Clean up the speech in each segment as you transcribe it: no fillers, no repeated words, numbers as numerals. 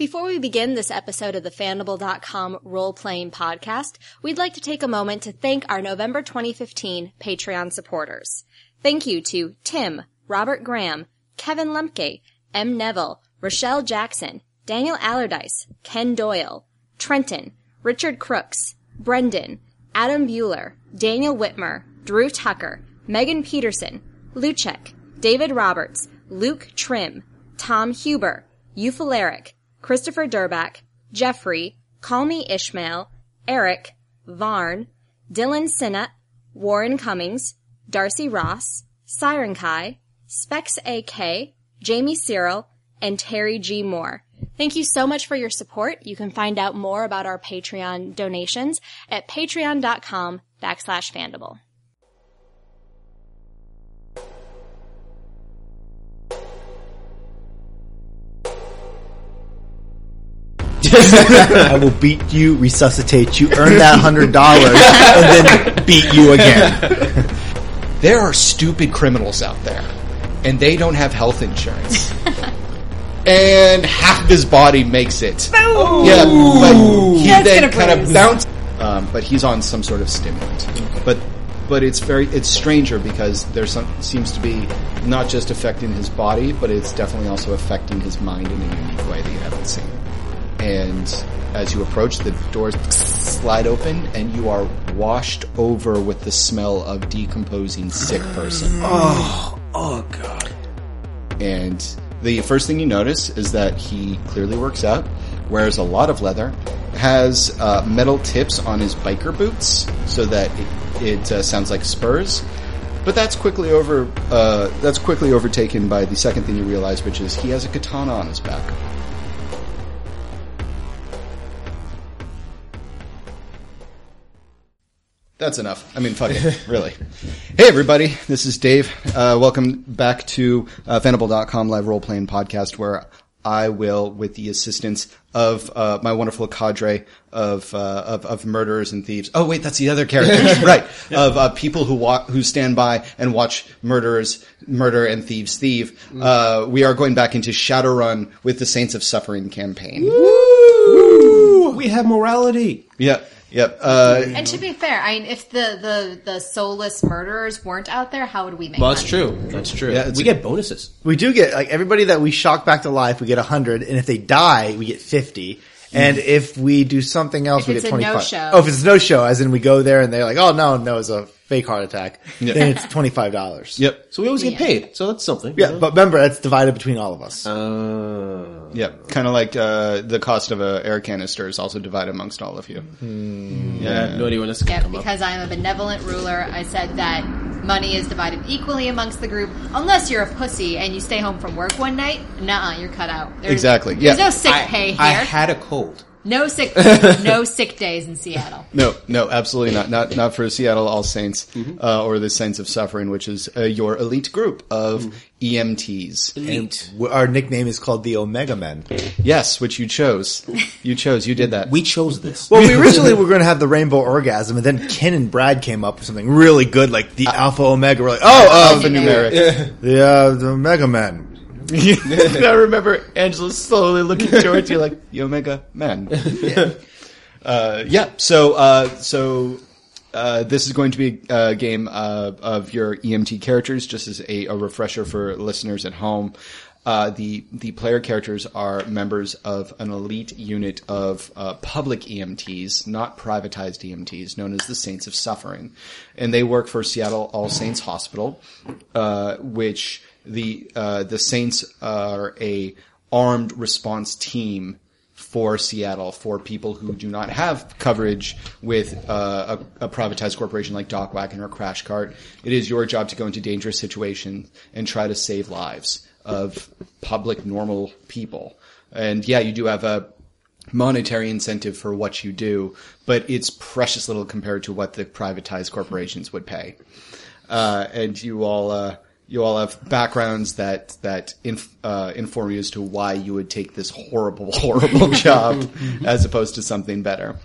Before we begin this episode of the Fandible.com role-playing podcast, we'd like to take a moment to thank our November 2015 Patreon supporters. Thank you to Tim, Robert Graham, Kevin Lemke, M. Neville, Rochelle Jackson, Daniel Allardyce, Ken Doyle, Trenton, Richard Crooks, Brendan, Adam Bueller, Daniel Whitmer, Drew Tucker, Megan Peterson, Luchek, David Roberts, Luke Trim, Tom Huber, Euphileric, Christopher Durback, Jeffrey, Call Me Ishmael, Eric, Varn, Dylan Sinnott, Warren Cummings, Darcy Ross, Sirenkai, Specs AK, Jamie Cyril, and Terry G. Moore. Thank you so much for your support. You can find out more about our Patreon donations at patreon.com/Fandible. I will beat you, resuscitate you, earn that $100, and then beat you again. There are stupid criminals out there, and they don't have health insurance. And half of his body makes it. Boom! Yeah, but he then kind of bounced. But he's on some sort of stimulant. But it's stranger because there seems to be not just affecting his body, but it's definitely also affecting his mind in a unique way that you haven't seen. And as you approach, the doors slide open, and you are washed over with the smell of decomposing sick person. Oh God. And the first thing you notice is that he clearly works out, wears a lot of leather, has metal tips on his biker boots so that it sounds like spurs. But that's quickly overtaken by the second thing you realize, which is he has a katana on his back. That's enough. I mean, fuck it. Really. Hey, everybody. This is Dave. Welcome back to Fandible.com live role-playing podcast, where I will, with the assistance of my wonderful cadre of murderers and thieves. Oh, wait, that's the other character. Right. Of people who stand by and watch murderers murder and thieves thieve. We are going back into Shadowrun with the Saints of Suffering campaign. Woo! We have morality. Yeah. Yep. And to be fair, I mean, if the soulless murderers weren't out there, how would we make? Well, that's money? True. That's true. Yeah, we get bonuses. We do get, like, everybody that we shock back to life, we get 100, and if they die, we get 50. And if we do something else, we get 25. No-show. Oh, if it's no show, as in we go there and they're like, "Oh no, it's a fake heart attack." Yep. Then it's $25. Yep. So we always get paid. So that's something. Yeah, but remember, that's divided between all of us. Yeah, kind of like the cost of an air canister is also divided amongst all of you. Mm. Yeah, I have no idea when this is going to come up. Because I am a benevolent ruler, I said that money is divided equally amongst the group, unless you're a pussy and you stay home from work one night. Nuh-uh, you're cut out. Exactly. Yeah. There's no sick pay here. I had a cold. No sick days in Seattle. No, absolutely not. Not for Seattle All Saints, or the Saints of Suffering, which is your elite group of EMTs. Elite. And our nickname is called the Omega Men. Yes, which you chose. You did that. We chose this. Well, we originally were going to have the Rainbow Orgasm, and then Ken and Brad came up with something really good, like the Alpha Omega. We're like, Alpha Numeric. Yeah. The Omega Men. I remember Angela slowly looking towards you like, "Yo, Omega Man." Yeah. So this is going to be a game of your EMT characters, just as a refresher for listeners at home. The player characters are members of an elite unit of public EMTs, not privatized EMTs, known as the Saints of Suffering. And they work for Seattle All Saints Hospital, which... The Saints are a armed response team for Seattle, for people who do not have coverage with a privatized corporation like Dockwagon or Crash Cart. It is your job to go into dangerous situations and try to save lives of public normal people. And yeah, you do have a monetary incentive for what you do, but it's precious little compared to what the privatized corporations would pay. And you all have backgrounds that inform you as to why you would take this horrible, horrible job as opposed to something better.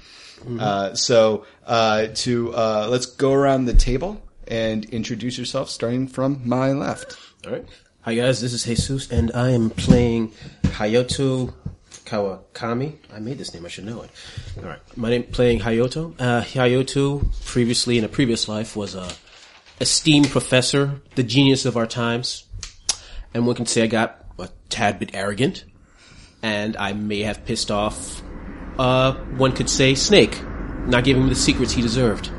Mm-hmm. So let's go around the table and introduce yourself, starting from my left. All right. Hi, guys. This is Jesus, and I am playing Hayato Kawakami. I made this name. I should know it. All right. My name, playing Hayato. Hayato, previously, in a previous life, was a esteemed professor, the genius of our times. And one can say I got a tad bit arrogant. And I may have pissed off, one could say, Snake, not giving him the secrets he deserved.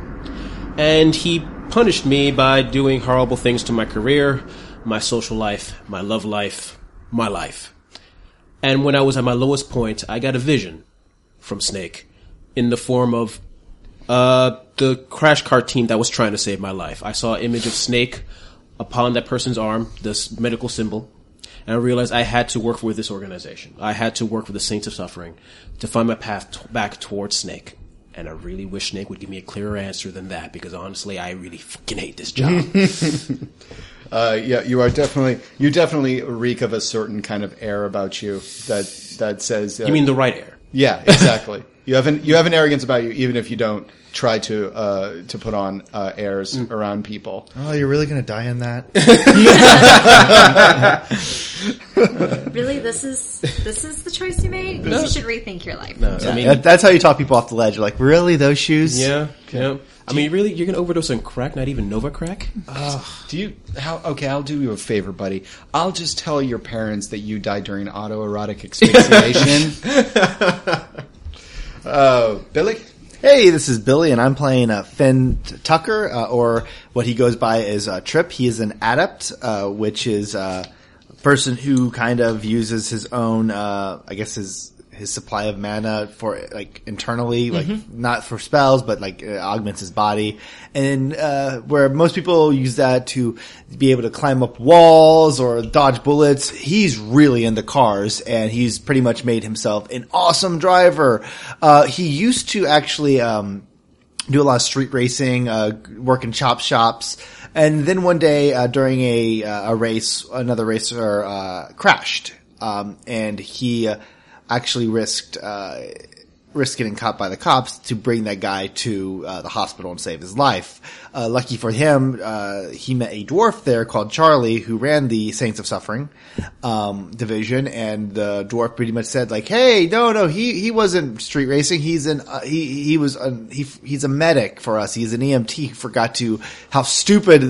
And he punished me by doing horrible things to my career, my social life, my love life, my life. And when I was at my lowest point, I got a vision from Snake in the form of the Crash Cart team that was trying to save my life. I saw an image of Snake upon that person's arm, this medical symbol, and I realized I had to work with this organization. I had to work with the Saints of Suffering to find my path back towards Snake. And I really wish Snake would give me a clearer answer than that, because honestly, I really fucking hate this job. Yeah, you definitely reek of a certain kind of air about you that says... you mean the right air? Yeah, exactly. You have an arrogance about you, even if you don't try to put on airs around people. Oh, you're really going to die in that? Really, this is the choice you made? No. You should rethink your life. No, yeah. I mean, that's how you talk people off the ledge. You're like, really, those shoes? Yeah, okay. Yeah. I mean, really, you're going to overdose on crack, not even Nova crack? Okay, I'll do you a favor, buddy. I'll just tell your parents that you died during autoerotic asphyxiation. Billy? Hey, this is Billy, and I'm playing Finn Tucker, or what he goes by is Trip. He is an adept, which is a person who kind of uses his own, I guess his supply of mana for, like, internally, like, not for spells, but, like, augments his body. And where most people use that to be able to climb up walls or dodge bullets, he's really into cars, and he's pretty much made himself an awesome driver. He used to actually do a lot of street racing, work in chop shops. And then one day during a race, another racer crashed, and he... actually risked getting caught by the cops to bring that guy to the hospital and save his life. Lucky for him, he met a dwarf there called Charlie, who ran the Saints of Suffering division, and the dwarf pretty much said, like, "Hey, no, he wasn't street racing. He's an he's a medic for us. He's an EMT. He forgot to activate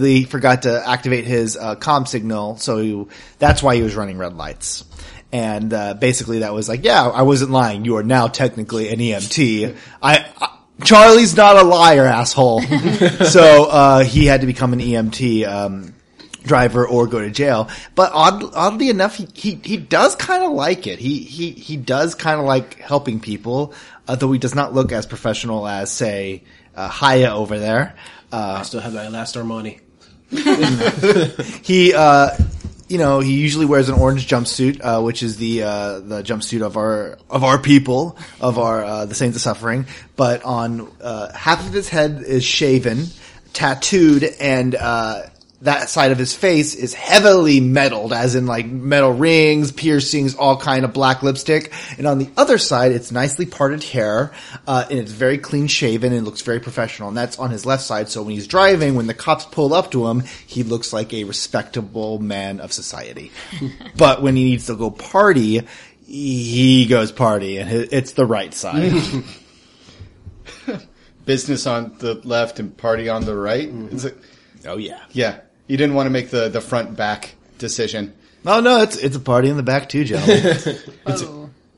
his comm signal, so that's why he was running red lights." And basically that was like, yeah, I wasn't lying. You are now technically an EMT. Charlie's not a liar, asshole. So he had to become an EMT driver or go to jail. But oddly enough, he does kind of like it. He does kind of like helping people, though he does not look as professional as, say, Haya over there. I still have my last Armani. He usually wears an orange jumpsuit, which is the jumpsuit of our people, of the Saints of Suffering. But on, half of his head is shaven, tattooed, and, that side of his face is heavily metaled, as in like metal rings, piercings, all kind of black lipstick. And on the other side, it's nicely parted hair, and it's very clean shaven and looks very professional. And that's on his left side. So when he's driving, when the cops pull up to him, he looks like a respectable man of society. But when he needs to go party, he goes party, and it's the right side. Business on the left and party on the right. Mm-hmm. Oh yeah. Yeah. You didn't want to make the front back decision. Oh no, it's a party in the back too, Joe.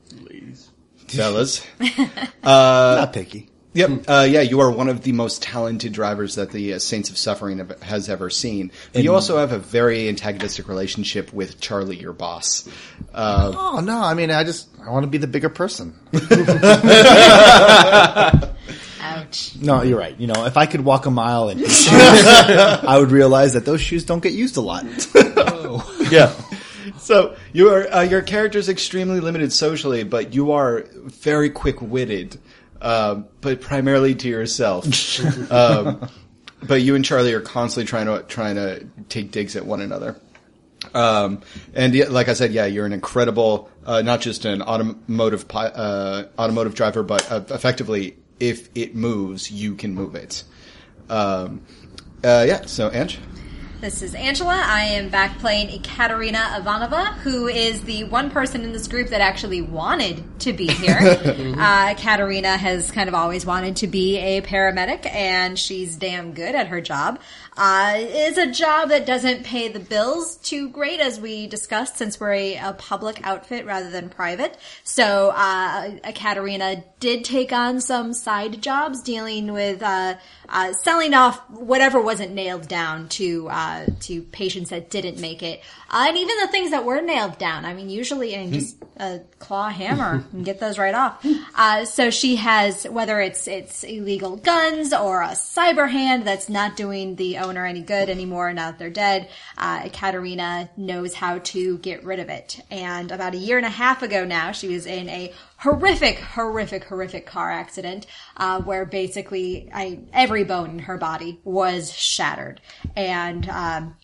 Please. Fellas. Not picky. Yep. Yeah, you are one of the most talented drivers that the Saints of Suffering has ever seen. But you also have a very antagonistic relationship with Charlie, your boss. Oh no, I mean I want to be the bigger person. Ouch. No, you're right. You know, if I could walk a mile in shoes, I would realize that those shoes don't get used a lot. Oh. Yeah. So you are, your character is extremely limited socially, but you are very quick-witted, but primarily to yourself. But you and Charlie are constantly trying to take digs at one another. And like I said, yeah, you're an incredible, not just an automotive driver, but effectively, if it moves, you can move it. Yeah, so Ange? This is Angela. I am back playing Ekaterina Ivanova, who is the one person in this group that actually wanted to be here. Ekaterina has kind of always wanted to be a paramedic, and she's damn good at her job. It's a job that doesn't pay the bills too great, as we discussed, since we're a public outfit rather than private. So Ekaterina did take on some side jobs dealing with selling off whatever wasn't nailed down to patients that didn't make it. And even the things that were nailed down. I mean, usually I just a claw hammer and get those right off. So she has, whether it's illegal guns or a cyber hand that's not doing the owner any good anymore now that they're dead, Ekaterina knows how to get rid of it. And about a year and a half ago now, she was in a horrific car accident where basically every bone in her body was shattered. And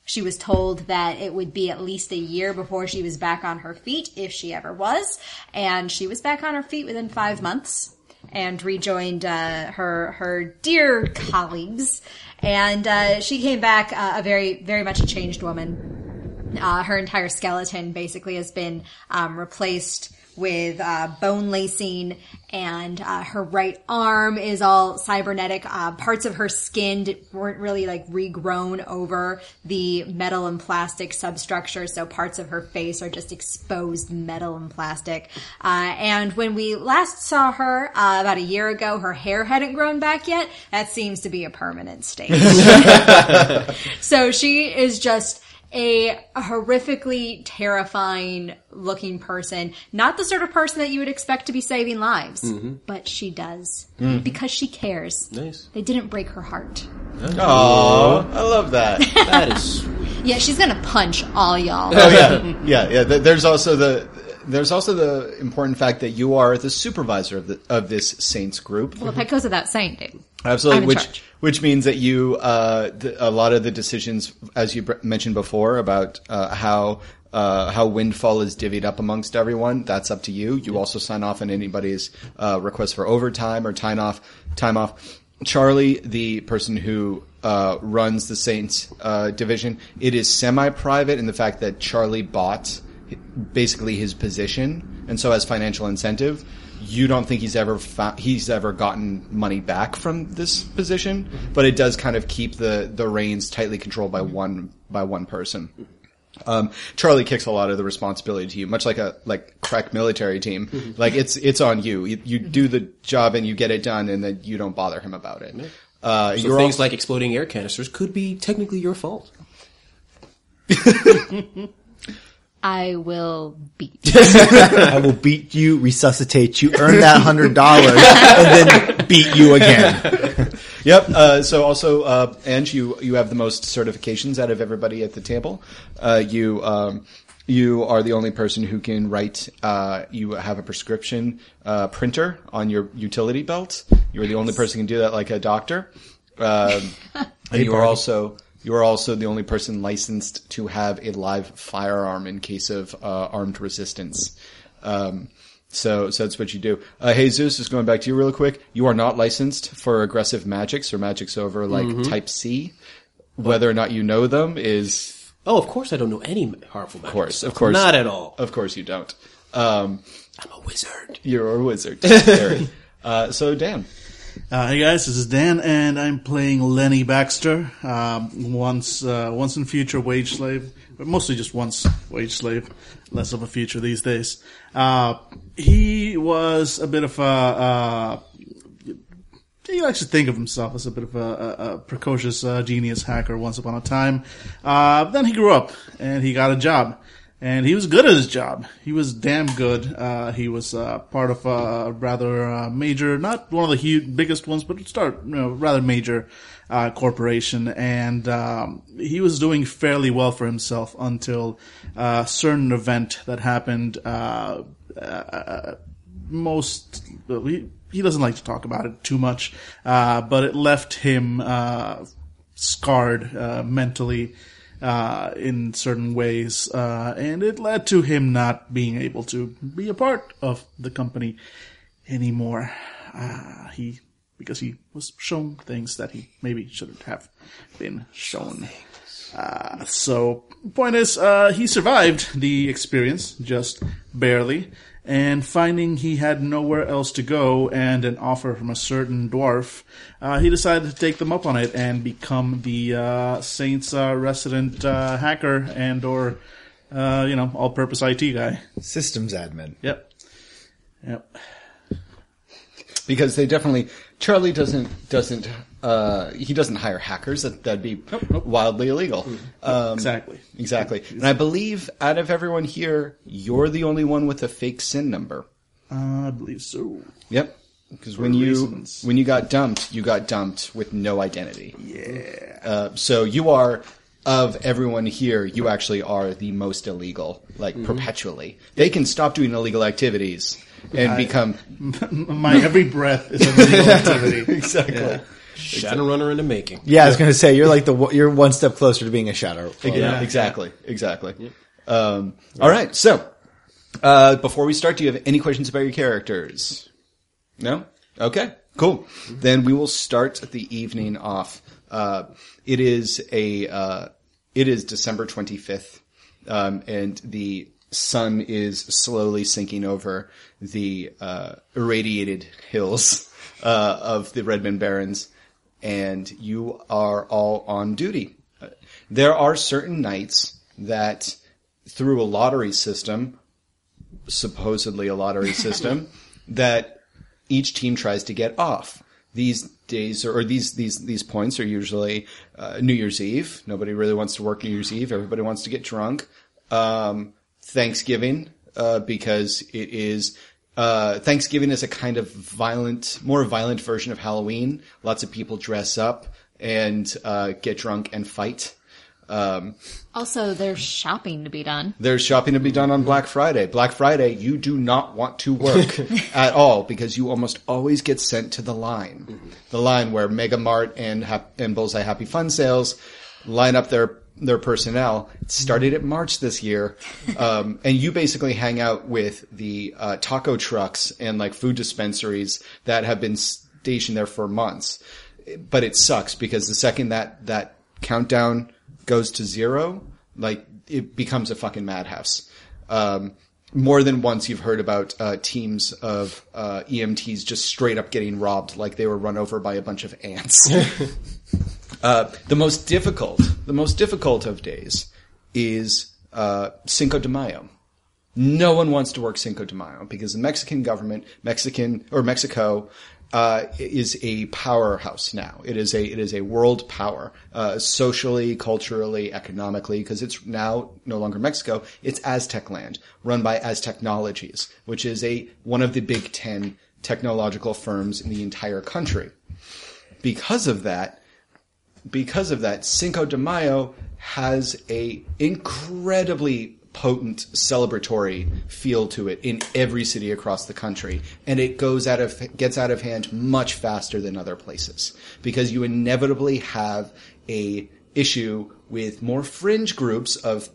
she was told that it would be at least a year before she was back on her feet, if she ever was. And she was back on her feet within 5 months and rejoined her dear colleagues. And she came back a very, very much a changed woman. Her entire skeleton basically has been replaced with bone lacing, and her right arm is all cybernetic. Parts of her skin weren't really like regrown over the metal and plastic substructure, so parts of her face are just exposed metal and plastic. And when we last saw her about a year ago, her hair hadn't grown back yet. That seems to be a permanent state. So she is just a horrifically terrifying looking person. Not the sort of person that you would expect to be saving lives, but she does. Because she cares. Nice. They didn't break her heart. Oh, I love that. That is sweet. Yeah, she's going to punch all y'all. Oh, yeah. Yeah. There's also the important fact that you are the supervisor of this Saints group. Well, that goes without saying, David. Absolutely, which means that you a lot of the decisions, as you mentioned before, about how windfall is divvied up amongst everyone, that's up to you. You also sign off on anybody's request for overtime or time off. Charlie, the person who runs the Saints division, it is semi-private in the fact that Charlie bought basically his position, and so as financial incentive, you don't think he's ever gotten money back from this position, but it does kind of keep the reins tightly controlled by one person. Charlie kicks a lot of the responsibility to you, much like a crack military team. Like it's on you. You do the job and you get it done, and then you don't bother him about it. So you're things like exploding air canisters could be technically your fault. I will beat you, resuscitate you, earn that $100, and then beat you again. Yep. So also, Ange, you have the most certifications out of everybody at the table. You are the only person who can write. You have a prescription printer on your utility belt. You're the only person who can do that, like a doctor. And you are also... You are also the only person licensed to have a live firearm in case of armed resistance. So that's what you do. Jesus, just going back to you real quick. You are not licensed for aggressive magics or magics over like type C. Whether or not you know them is... Oh, of course I don't know any harmful magics. Of course. Not at all. Of course you don't. I'm a wizard. You're a wizard. So Dan. Hey guys, this is Dan, and I'm playing Lenny Baxter, once in future wage slave, but mostly just once wage slave, less of a future these days. He was a bit of he likes to think of himself as a bit of a precocious genius hacker once upon a time. Then he grew up, and he got a job. And he was good at his job. He was damn good. He was part of a rather major, not one of the biggest ones, but rather major corporation. And he was doing fairly well for himself until a certain event that happened. He doesn't like to talk about it too much, but it left him scarred mentally. In certain ways, and it led to him not being able to be a part of the company anymore. Because he was shown things that he maybe shouldn't have been shown. So, point is, he survived the experience, just barely, and finding he had nowhere else to go and an offer from a certain dwarf, he decided to take them up on it and become the Saints resident hacker and or, all-purpose IT guy. Systems admin. Yep. Because they definitely... Charlie doesn't hire hackers. That'd be wildly illegal. Exactly. And I believe out of everyone here, you're the only one with a fake SIN number. I believe so. Yep. Because when you got dumped with no identity. Yeah. So you are... Of everyone here, you actually are the most illegal, perpetually. They can stop doing illegal activities and become... My every breath is an illegal activity. Exactly. Yeah. Shadowrunner in the making. Yeah, I was going to say, you're one step closer to being a shadow. Yeah. Exactly. Yeah. All right, so before we start, do you have any questions about your characters? No? Okay, cool. Mm-hmm. Then we will start the evening off. It is December 25th, and the sun is slowly sinking over the irradiated hills of the Redmond Barrens, and you are all on duty. There are certain nights that, through a lottery system, that each team tries to get off. These days or these points are usually New Year's Eve. Nobody really wants to work New Year's Eve. Everybody wants to get drunk. Thanksgiving, because it is Thanksgiving is a kind of more violent version of Halloween. Lots of people dress up and get drunk and fight. Also, there's shopping to be done. There's shopping to be done on Black Friday. Black Friday, you do not want to work at all because you almost always get sent to the line. Mm-hmm. The line where Mega Mart and Bullseye Happy Fun Sales line up their personnel. It started at March this year. And you basically hang out with the taco trucks and food dispensaries that have been stationed there for months. But it sucks because the second that countdown goes to zero, it becomes a fucking madhouse. More than once you've heard about teams of EMTs just straight up getting robbed like they were run over by a bunch of ants. The most difficult of days is Cinco de Mayo. No one wants to work Cinco de Mayo because the Mexican government, Mexico, is a powerhouse now. It is a world power, socially, culturally, economically, because it's now no longer Mexico. It's Aztec land, run by Aztec Technologies, which is one of the big 10 technological firms in the entire country. Because of that, Cinco de Mayo has a incredibly potent celebratory feel to it in every city across the country, and it gets out of hand much faster than other places because you inevitably have a issue with more fringe groups of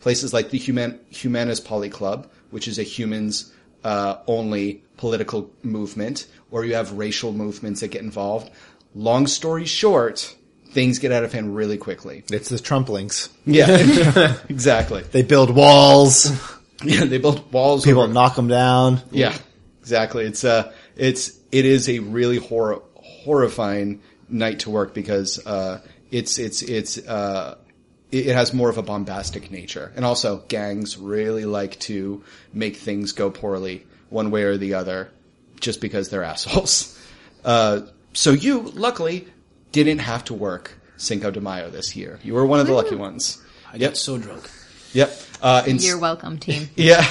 places like the Humanas Poly Club, which is a humans only political movement, or you have racial movements that get involved. Long story short, things get out of hand really quickly. It's the Trumplings. Yeah, exactly. They build walls. Yeah, they build walls. People knock them down. Yeah, exactly. It is a really horrifying night to work because it has more of a bombastic nature, and also gangs really like to make things go poorly one way or the other, just because they're assholes. So you luckily didn't have to work Cinco de Mayo this year. You were one of the lucky ones. I got so drunk. Yep. You're welcome, team. Yeah,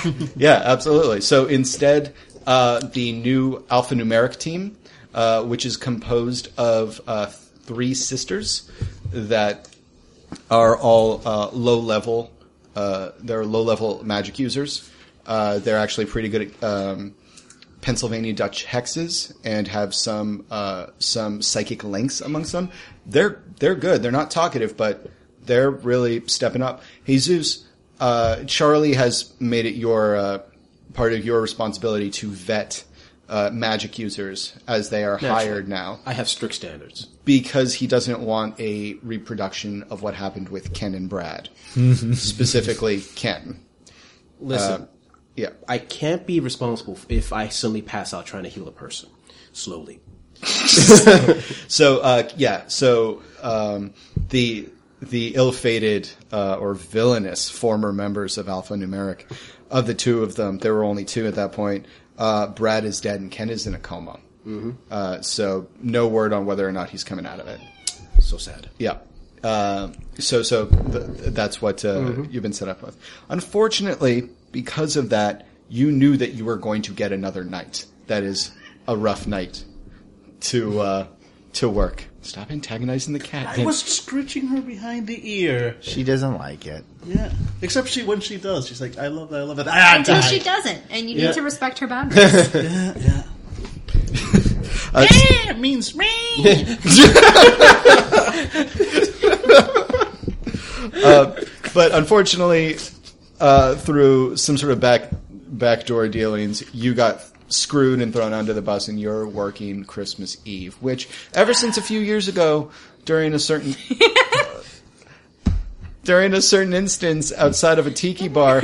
absolutely. So instead, the new Alpha Numeric team, which is composed of three sisters that are all low-level. They're low-level magic users. They're actually pretty good at Pennsylvania Dutch hexes and have some psychic links amongst them. They're good. They're not talkative, but they're really stepping up. Jesus, Charlie has made it part of your responsibility to vet magic users as they are hired now. I have strict standards. Because he doesn't want a reproduction of what happened with Ken and Brad. Specifically, Ken. Listen, I can't be responsible if I suddenly pass out trying to heal a person. Slowly. So the ill-fated or villainous former members of Alpha Numeric, of the two of them, there were only two at that point. Brad is dead and Ken is in a coma. Mm-hmm. So no word on whether or not he's coming out of it. So sad. Yeah. That's what you've been set up with. Unfortunately, because of that, you knew that you were going to get another night. That is a rough night to work. Stop antagonizing the cat. I was scratching her behind the ear. She doesn't like it. Yeah. Except when she does. She's like, I love that, I love it. Until she doesn't. And you need to respect her boundaries. Yeah. It means me! But unfortunately, through some sort of backdoor dealings, you got screwed and thrown under the bus, and you're working Christmas Eve, which ever since a few years ago, during a certain instance outside of a tiki bar,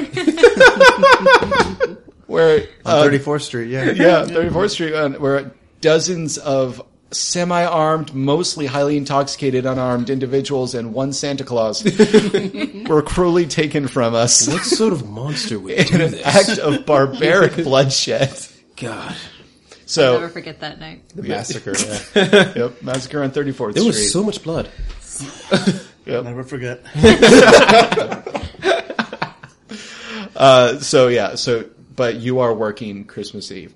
where on 34th Street, 34th Street, where dozens of semi-armed, mostly highly intoxicated, unarmed individuals and one Santa Claus were cruelly taken from us. What sort of monster would do this? In an act of barbaric bloodshed. God. So, I'll never forget that night. The massacre. Yeah. Yep, massacre on 34th Street. There was so much blood. Yep. Never forget. But you are working Christmas Eve.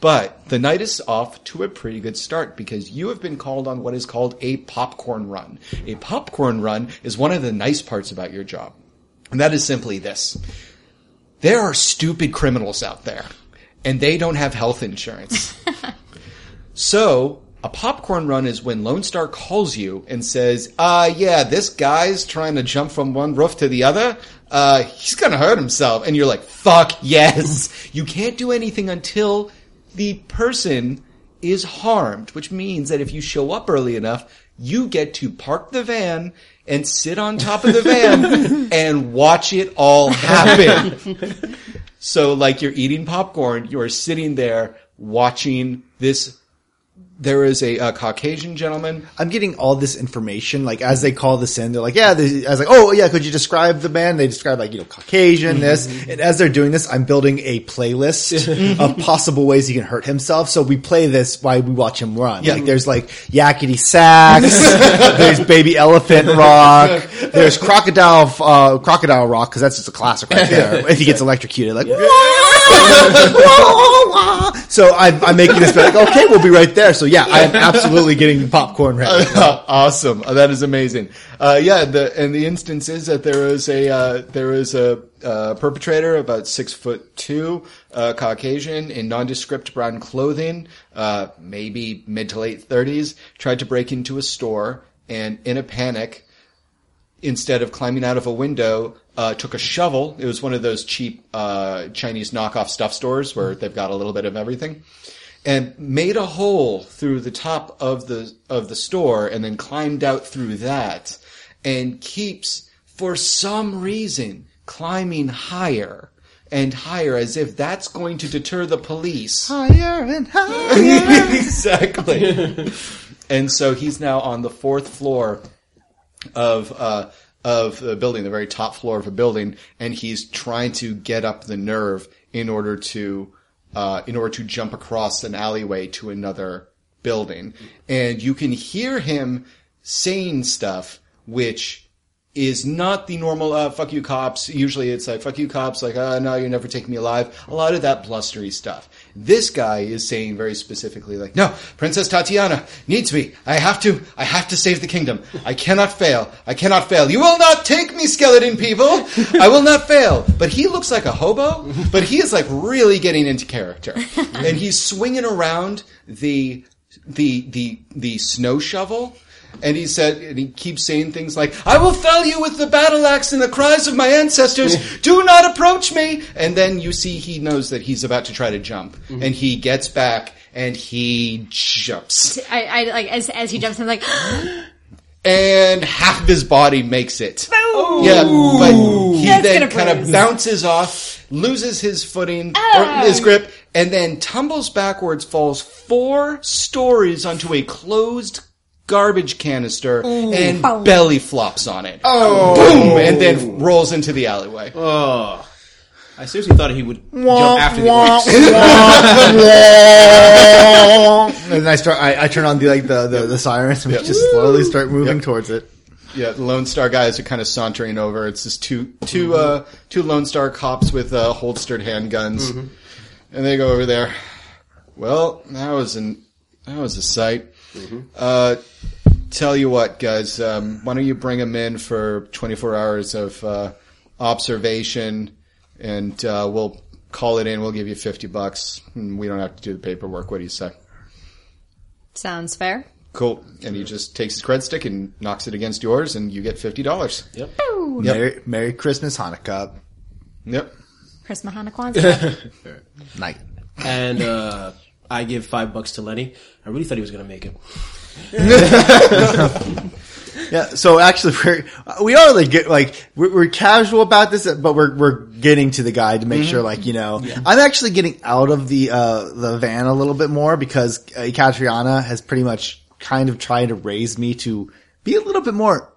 But the night is off to a pretty good start because you have been called on what is called a popcorn run. A popcorn run is one of the nice parts about your job. And that is simply this. There are stupid criminals out there. And they don't have health insurance. So, a popcorn run is when Lone Star calls you and says, this guy's trying to jump from one roof to the other. He's going to hurt himself. And you're like, fuck yes. You can't do anything until the person is harmed, which means that if you show up early enough, you get to park the van and sit on top of the van and watch it all happen. So, like, you're eating popcorn, you're sitting there watching this. There is a Caucasian gentleman. I'm getting all this information, like, as they call this in, they're like, I was like, could you describe the man? They describe, like, Caucasian, this. And as they're doing this, I'm building a playlist of possible ways he can hurt himself. So we play this while we watch him run. Yeah. Like, there's, like, yakety sax, there's baby elephant rock, there's crocodile rock, because that's just a classic right there. If he gets electrocuted, like, so I'm making this, like, okay, we'll be right there. So I am absolutely getting popcorn ready. Awesome. That is amazing. The instance is that there was a perpetrator, about 6'2", Caucasian, in nondescript brown clothing, maybe mid to late 30s, tried to break into a store and in a panic, instead of climbing out of a window, took a shovel. It was one of those cheap Chinese knockoff stuff stores where they've got a little bit of everything. And made a hole through the top of the store and then climbed out through that and keeps, for some reason, climbing higher and higher as if that's going to deter the police. Higher and higher. Exactly. And so he's now on the fourth floor of the building, the very top floor of a building, and he's trying to get up the nerve in order to jump across an alleyway to another building. And you can hear him saying stuff which is not the normal, fuck you cops. Usually it's like, fuck you cops, like, no, you never take me alive. A lot of that blustery stuff. This guy is saying very specifically, like, no, Princess Tatiana needs me. I have to save the kingdom. I cannot fail. You will not take me, skeleton people. I will not fail. But he looks like a hobo, but he is, like, really getting into character. And he's swinging around the snow shovel And he said, and he keeps saying things like, "I will fell you with the battle axe and the cries of my ancestors. Do not approach me." And then you see he knows that he's about to try to jump, mm-hmm. and he gets back and he jumps. I like as he jumps, I'm like, and half of his body makes it. Ooh. Yeah, but he then kind of bounces off, loses his footing or his grip, and then tumbles backwards, falls 4 stories onto a closed garbage canister, and belly flops on it. Oh. Boom! And then rolls into the alleyway. Oh. I seriously thought he would jump after the orcs. And I turn on the sirens and just slowly start moving towards it. Yeah, the Lone Star guys are kind of sauntering over. It's just two Lone Star cops with holstered handguns. Mm-hmm. And they go over there. Well, that was a sight. Mm-hmm. Tell you what, guys, why don't you bring them in for 24 hours of observation, and we'll call it in. We'll give you $50, and we don't have to do the paperwork. What do you say? Sounds fair. Cool. And he just takes his cred stick and knocks it against yours, and you get $50. Yep. Yep. Merry Christmas, Hanukkah. Yep. Christmas, Hanukkah, Kwanzaa. Night. And I give $5 to Lenny. I really thought he was going to make it. Yeah. So actually, we are we're casual about this, but we're getting to the guy to make mm-hmm. sure, yeah. I'm actually getting out of the van a little bit more because Ekaterina has pretty much kind of tried to raise me to be a little bit more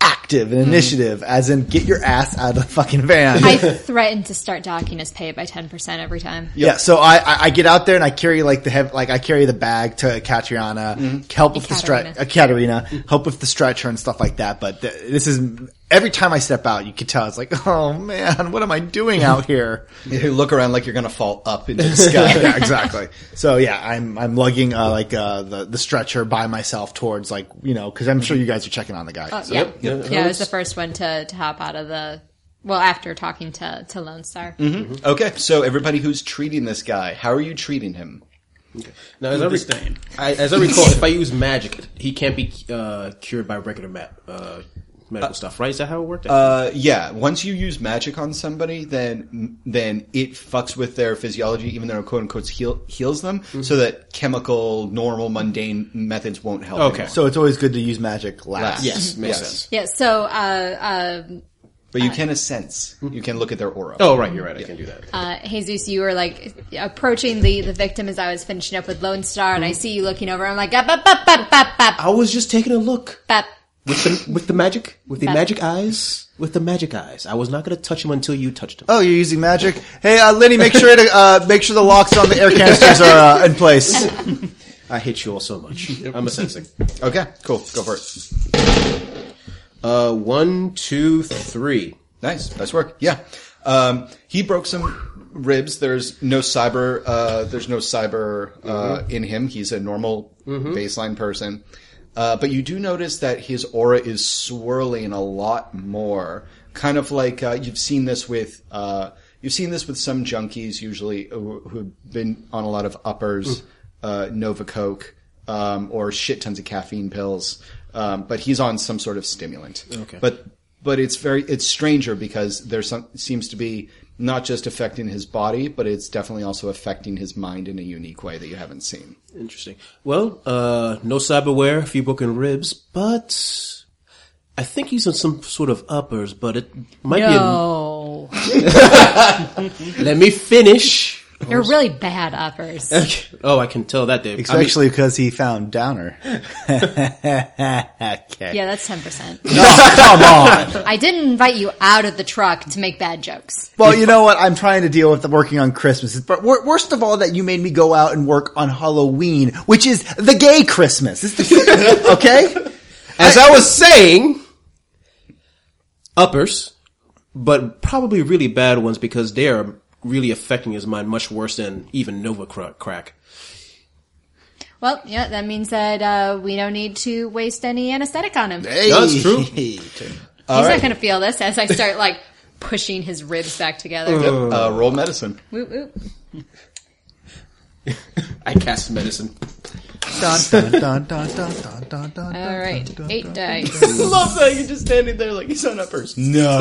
active and initiative, as in get your ass out of the fucking van. I threatened to start docking his pay by 10% every time. Yep. Yeah, so I get out there and I carry the bag to Ekaterina, help with the stretch, Ekaterina, help with the stretcher and stuff like that. But this is every time I step out, you can tell it's like, oh man, what am I doing out here? You look around like you're gonna fall up into the sky. Yeah, exactly. So yeah, I'm lugging the stretcher by myself towards because I'm sure you guys are checking on the guy. So. Yep. Yeah, I was the first one to hop out of the after talking to Lone Star. Mm-hmm. Mm-hmm. Okay, so everybody who's treating this guy, how are you treating him? Okay. Now, as I recall, if I use magic, he can't be cured by regular medical stuff, right? Is that how it worked? Yeah. Once you use magic on somebody, then it fucks with their physiology, even though it quote unquote heals them, so that chemical, normal, mundane methods won't help. Okay. Anymore. So it's always good to use magic last. Yes, makes sense. Yeah. So, but you can sense. You can look at their aura. Oh, right. You're right. I can do that. Jesus, you were approaching the victim as I was finishing up with Lone Star, and I see you looking over. I'm like, bap, bap, bap, bap, bap. I was just taking a look. Bap. With the magic eyes. I was not going to touch him until you touched him. Oh, you're using magic? Hey, Lenny, make sure the locks on the air canisters are in place. I hate you all so much. I'm a sensing. Okay, cool. Go for it. 1, 2, 3. Nice work. Yeah. He broke some ribs. There's no cyber in him. He's a normal baseline person. But you do notice that his aura is swirling a lot more. Kind of like, you've seen this with some junkies usually who've been on a lot of uppers, Nova Coke, or shit tons of caffeine pills. But he's on some sort of stimulant. Okay. But it's stranger because seems to be not just affecting his body, but it's definitely also affecting his mind in a unique way that you haven't seen. Interesting. Well, no cyberware, a few broken ribs, but I think he's on some sort of uppers, but it might be Let me finish. They're really bad uppers. Okay. Oh, I can tell that, Dave. Especially because he found downer. Okay. Yeah, that's 10%. Come on. I didn't invite you out of the truck to make bad jokes. Well, you know what? I'm trying to deal with working on Christmas. But worst of all, that you made me go out and work on Halloween, which is the gay Christmas. Okay? As I was saying, uppers, but probably really bad ones because they are really affecting his mind much worse than even Nova crack. Well, yeah, that means that we don't need to waste any anesthetic on him. Hey. That's true. He's not going to feel this as I start pushing his ribs back together. Roll medicine. Whoop, whoop. I cast medicine. All right, 8 dice. I love that you're just standing there like, he's on up first. No.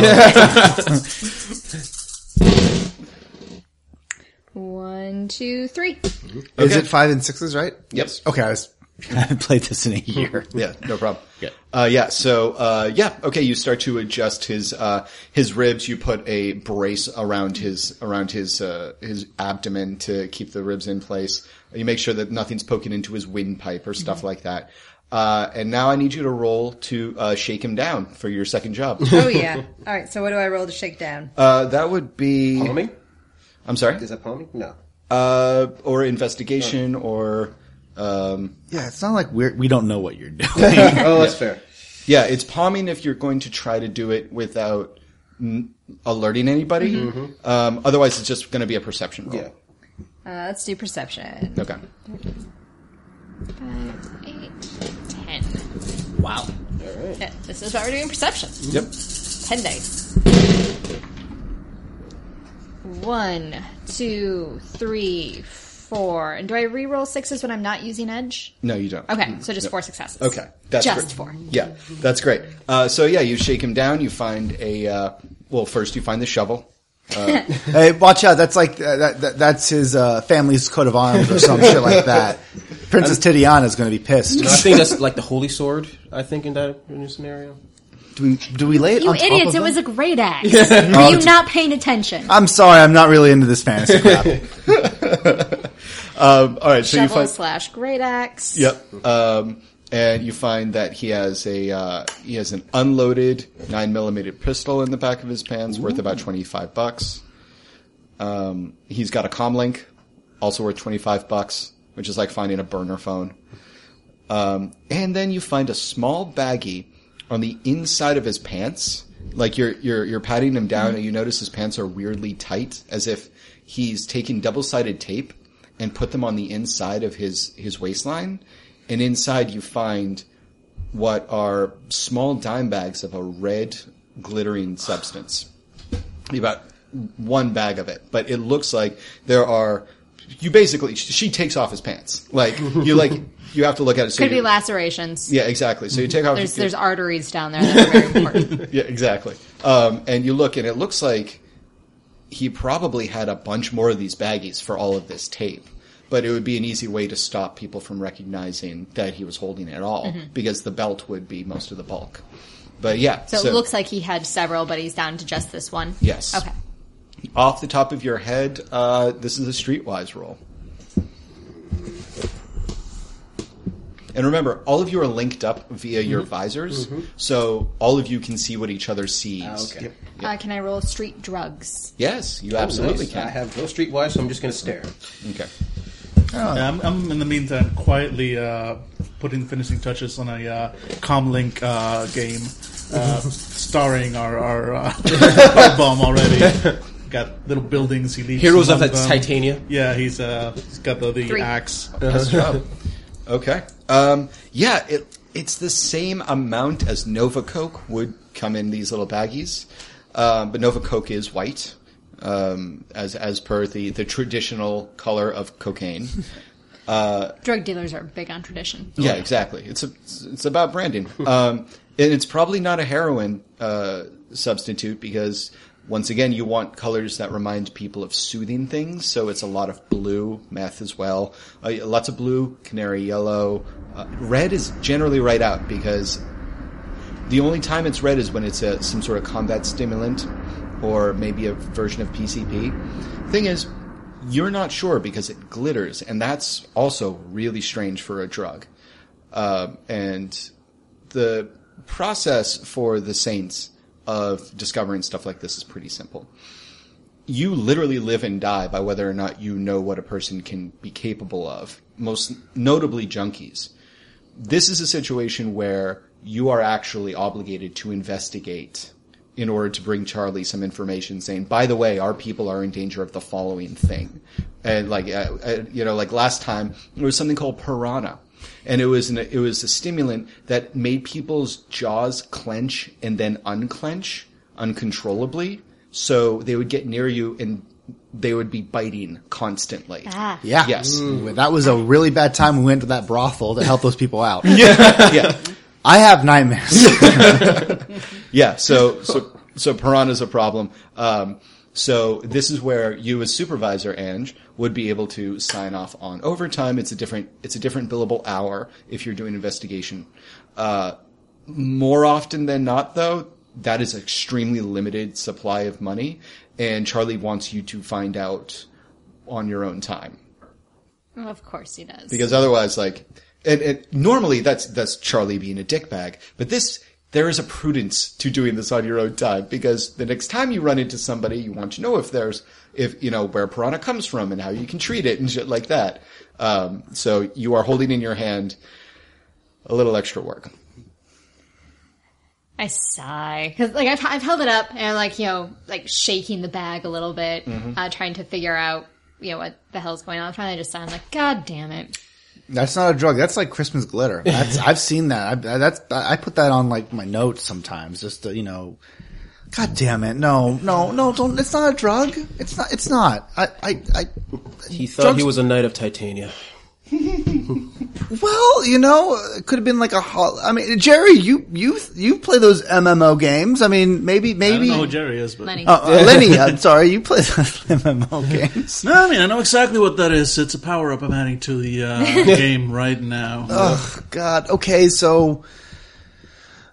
1, 2, 3. Okay. Is it 5 and 6s, right? Yep. Okay, I haven't played this in a year. Yeah, no problem. Yeah. Okay, you start to adjust his ribs. You put a brace around his abdomen to keep the ribs in place. You make sure that nothing's poking into his windpipe or stuff like that. And now I need you to roll to shake him down for your second job. Oh, yeah. All right, so what do I roll to shake down? That would be... Palming? I'm sorry? Is that palming? No. Or investigation or... yeah, it's not like we don't know what you're doing. Oh, that's fair. Yeah, it's palming if you're going to try to do it without alerting anybody. Mm-hmm. Otherwise, it's just going to be a perception roll. Yeah. Let's do perception. Okay. 5, 8, 10. Wow. All right. Yeah, this is why we're doing perception. Yep. 10 dice. 1, 2, 3, 4. And do I re-roll 6s when I'm not using edge? No, you don't. Okay, so just 4 successes. Okay. That's just great. 4. Yeah, that's great. You shake him down. You find first you find the shovel. Hey, watch out. That's like that's his family's coat of arms or some shit like that. Princess Titiana is going to be pissed. I think that's like the holy sword, I think, in that scenario. Do we lay it on top of them? You idiots, it was a great act. Were you not paying attention? I'm sorry, I'm not really into this fantasy crap. All right, so you find... Shovel/great axe. Yep. And you find that he has an unloaded 9mm pistol in the back of his pants, worth about $25. He's got a comlink, also worth $25, which is like finding a burner phone. And then you find a small baggie on the inside of his pants. Like you're patting him down, and you notice his pants are weirdly tight, as if he's taking double-sided tape and put them on the inside of his waistline. And inside you find what are small dime bags of a red glittering substance. About one bag of it. But it looks like she takes off his pants. You have to look at it. So could be lacerations. Yeah, exactly. So you take off. There's arteries down there that are very important. Yeah, exactly. And you look and it looks like he probably had a bunch more of these baggies for all of this tape. But it would be an easy way to stop people from recognizing that he was holding it at all, because the belt would be most of the bulk. But yeah. So it looks like he had several, but he's down to just this one? Yes. Okay. Off the top of your head, this is a streetwise roll. And remember, all of you are linked up via your visors, so all of you can see what each other sees. Okay. Yep. Can I roll street drugs? Yes, you absolutely can. I have no streetwise, so I'm just going to stare. Okay. I'm in the meantime quietly putting finishing touches on a Comlink game, starring our our bomb already. Got little buildings he leaves. Heroes of that Titania. Yeah, he's got the axe. Okay. It's the same amount as Nova Coke would come in these little baggies, but Nova Coke is white. As per the traditional color of cocaine. Drug dealers are big on tradition. Yeah, exactly. It's about branding. And it's probably not a heroin substitute, because once again you want colors that remind people of soothing things. So it's a lot of blue, meth as well. Lots of blue, canary yellow. Red is generally right out, because the only time it's red is when it's some sort of combat stimulant, or maybe a version of PCP. Thing is, you're not sure because it glitters, and that's also really strange for a drug. And the process for the Saints of discovering stuff like this is pretty simple. You literally live and die by whether or not you know what a person can be capable of, most notably junkies. This is a situation where you are actually obligated to investigate in order to bring Charlie some information saying, by the way, our people are in danger of the following thing. And last time there was something called piranha, and it was a stimulant that made people's jaws clench and then unclench uncontrollably. So they would get near you and they would be biting constantly. Ah. Yeah. Yes. Ooh, that was a really bad time we went to that brothel to help those people out. Yeah. Yeah. I have nightmares. Yeah. So piranha's a problem. So this is where you as supervisor, Ange, would be able to sign off on overtime. It's a different billable hour if you're doing investigation. More often than not, though, that is extremely limited supply of money, and Charlie wants you to find out on your own time. Well, of course he does. Because otherwise, and normally that's Charlie being a dickbag, but there is a prudence to doing this on your own time, because the next time you run into somebody, you want to know if where piranha comes from and how you can treat it and shit like that. So you are holding in your hand a little extra work. I sigh. Cause I've held it up and I'm shaking the bag a little bit, mm-hmm. Trying to figure out, what the hell's going on. I'm trying to just sigh. I'm like, God damn it. That's not a drug. That's like Christmas glitter. I've seen that. I put that on my notes sometimes, just to, God damn it. No, don't. It's not a drug. It's not. He thought drugs. He was a knight of Titania. Well, it could have been Jerry, you play those MMO games. I mean, maybe. I don't know who Jerry is, but... Lenny. Lenny, I'm sorry, you play those MMO games. No, I know exactly what that is. It's a power-up I'm adding to the game right now. Oh, God. Okay, so...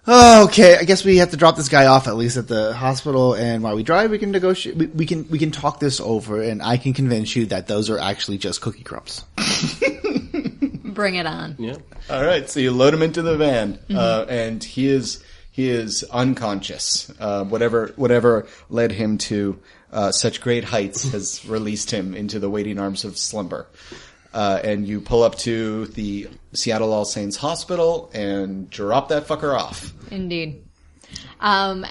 I guess we have to drop this guy off at least at the hospital, and while we drive, we can negotiate. We can talk this over, and I can convince you that those are actually just cookie crumbs. Bring it on! Yeah. All right. So you load him into the van, mm-hmm. And he is unconscious. Whatever led him to such great heights has released him into the waiting arms of slumber. And you pull up to the Seattle All Saints Hospital and drop that fucker off. Indeed. I'm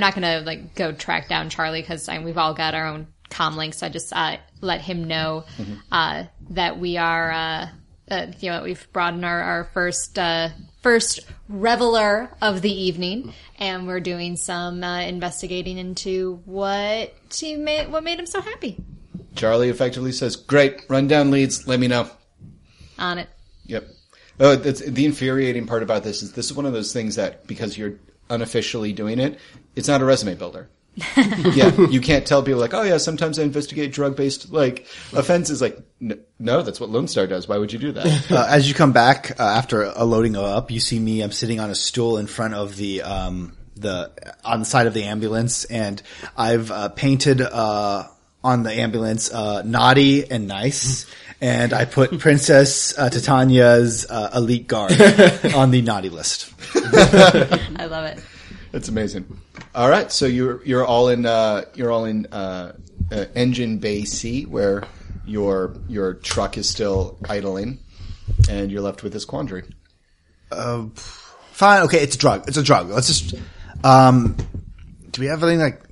not gonna go track down Charlie because we've all got our own comm links. So I just let him know mm-hmm. That we are we've brought in our first reveler of the evening, and we're doing some investigating into what made him so happy. Charlie effectively says, "Great, run down leads, let me know." On it. Yep. Oh, that's the infuriating part about this is one of those things that, because you're unofficially doing it, it's not a resume builder. Yeah, you can't tell people sometimes I investigate drug-based offenses. No, that's what Lone Star does. Why would you do that? As you come back after loading up, you see me. I'm sitting on a stool in front of on the side of the ambulance, and I've painted on the ambulance naughty and nice. And I put Princess Titania's elite guard on the naughty list. I love it. That's amazing. All right, so you're all in engine bay C, where your truck is still idling, and you're left with this quandary. Fine. Okay, it's a drug. Let's just. Do we have anything like?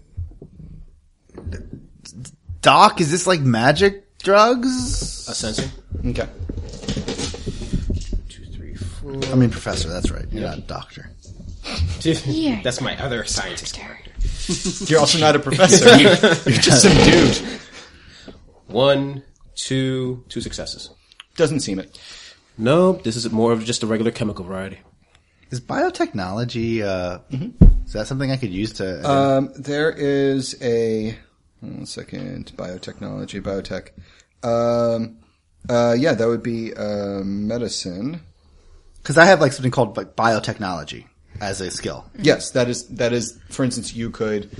Doc, is this magic? Drugs? Ascension. Okay. 2, 3, 4. I mean, Professor, that's right. You're not a doctor. Yeah. That's my other scientist character. You're also not a professor. You're just some dude. 1, 2 successes. Doesn't seem it. No, this is more of just a regular chemical variety. Is biotechnology, mm-hmm. Is that something I could use to... there is a... One second. Biotech. Yeah, that would be medicine. Because I have something called biotechnology as a skill. Yes, that is. For instance, you could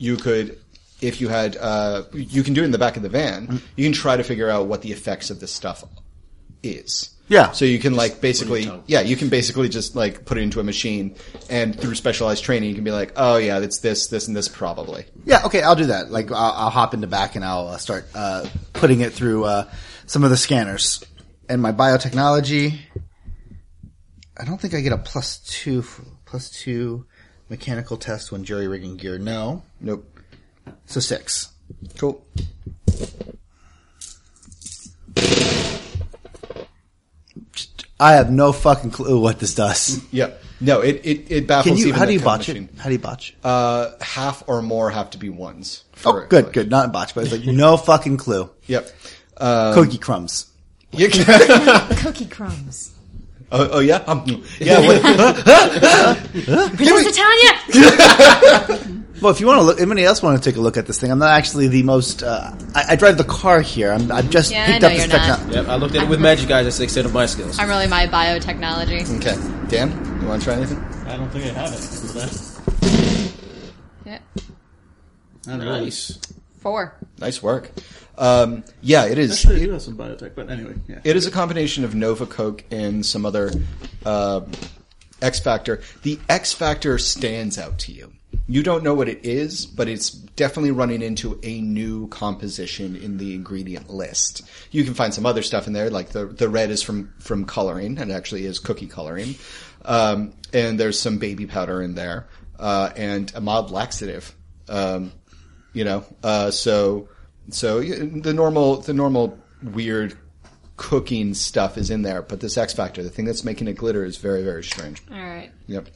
if you had you can do it in the back of the van. You can try to figure out what the effects of this stuff is. Yeah. So you can basically just put it into a machine, and through specialized training, you can be oh yeah, it's this, this, and this probably. Yeah. Okay. I'll do that. I'll hop in the back and I'll start, putting it through, some of the scanners. And my biotechnology, I don't think I get a plus two mechanical test when jury rigging gear. No. Nope. So 6. Cool. I have no fucking clue what this does. Yep. No, it baffles. How do you botch it? How do you botch? Half or more have to be ones. Oh, good, good. Not botch, but it's like no fucking clue. Yep. Cookie crumbs. Cookie crumbs. Oh yeah, yeah. Italian. Well, if you want to look, anybody else want to take a look at this thing? I'm not actually the most. I drive the car here. I've just picked up this technology. Yep, I looked at it with magic eyes. That's the extent of my skills. I'm really my biotechnology. Okay, Dan, you want to try anything? I don't think I have it. Yeah. Nice. 4. Nice work. Yeah, it is. Actually, I do have some biotech, but anyway. Yeah. It is a combination of Nova Coke and some other X Factor. The X Factor stands out to you. You don't know what it is, but it's definitely running into a new composition in the ingredient list. You can find some other stuff in there, like the red is from coloring, and actually is cookie coloring. And there's some baby powder in there, and a mild laxative. So the normal weird cooking stuff is in there, but this X Factor, the thing that's making it glitter, is very, very strange. All right. Yep.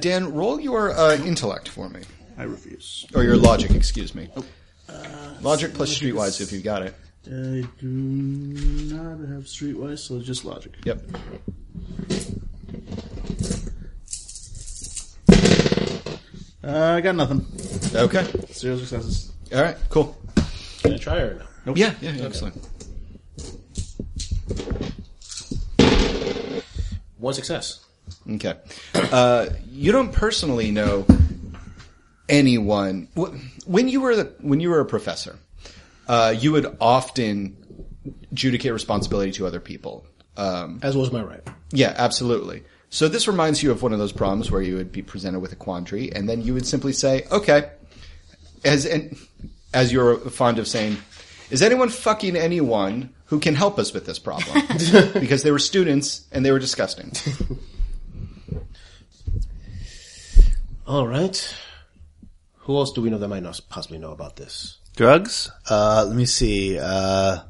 Dan, roll your intellect for me. I refuse. Or your logic, excuse me. Oh. Logic plus streetwise if you've got it. I do not have streetwise, so just logic. Yep. I got nothing. Okay. 0 successes. All right, cool. Can I try or no? Nope. Yeah, okay. Excellent. 1 success. Okay. You don't personally know anyone. When you were a professor, you would often adjudicate responsibility to other people. As was my right. Yeah, absolutely. So this reminds you of one of those problems where you would be presented with a quandary, and then you would simply say, okay, as you're fond of saying, is anyone fucking anyone who can help us with this problem? Because they were students, and they were disgusting. All right. Who else do we know that might not possibly know about this? Drugs? Let me see. No,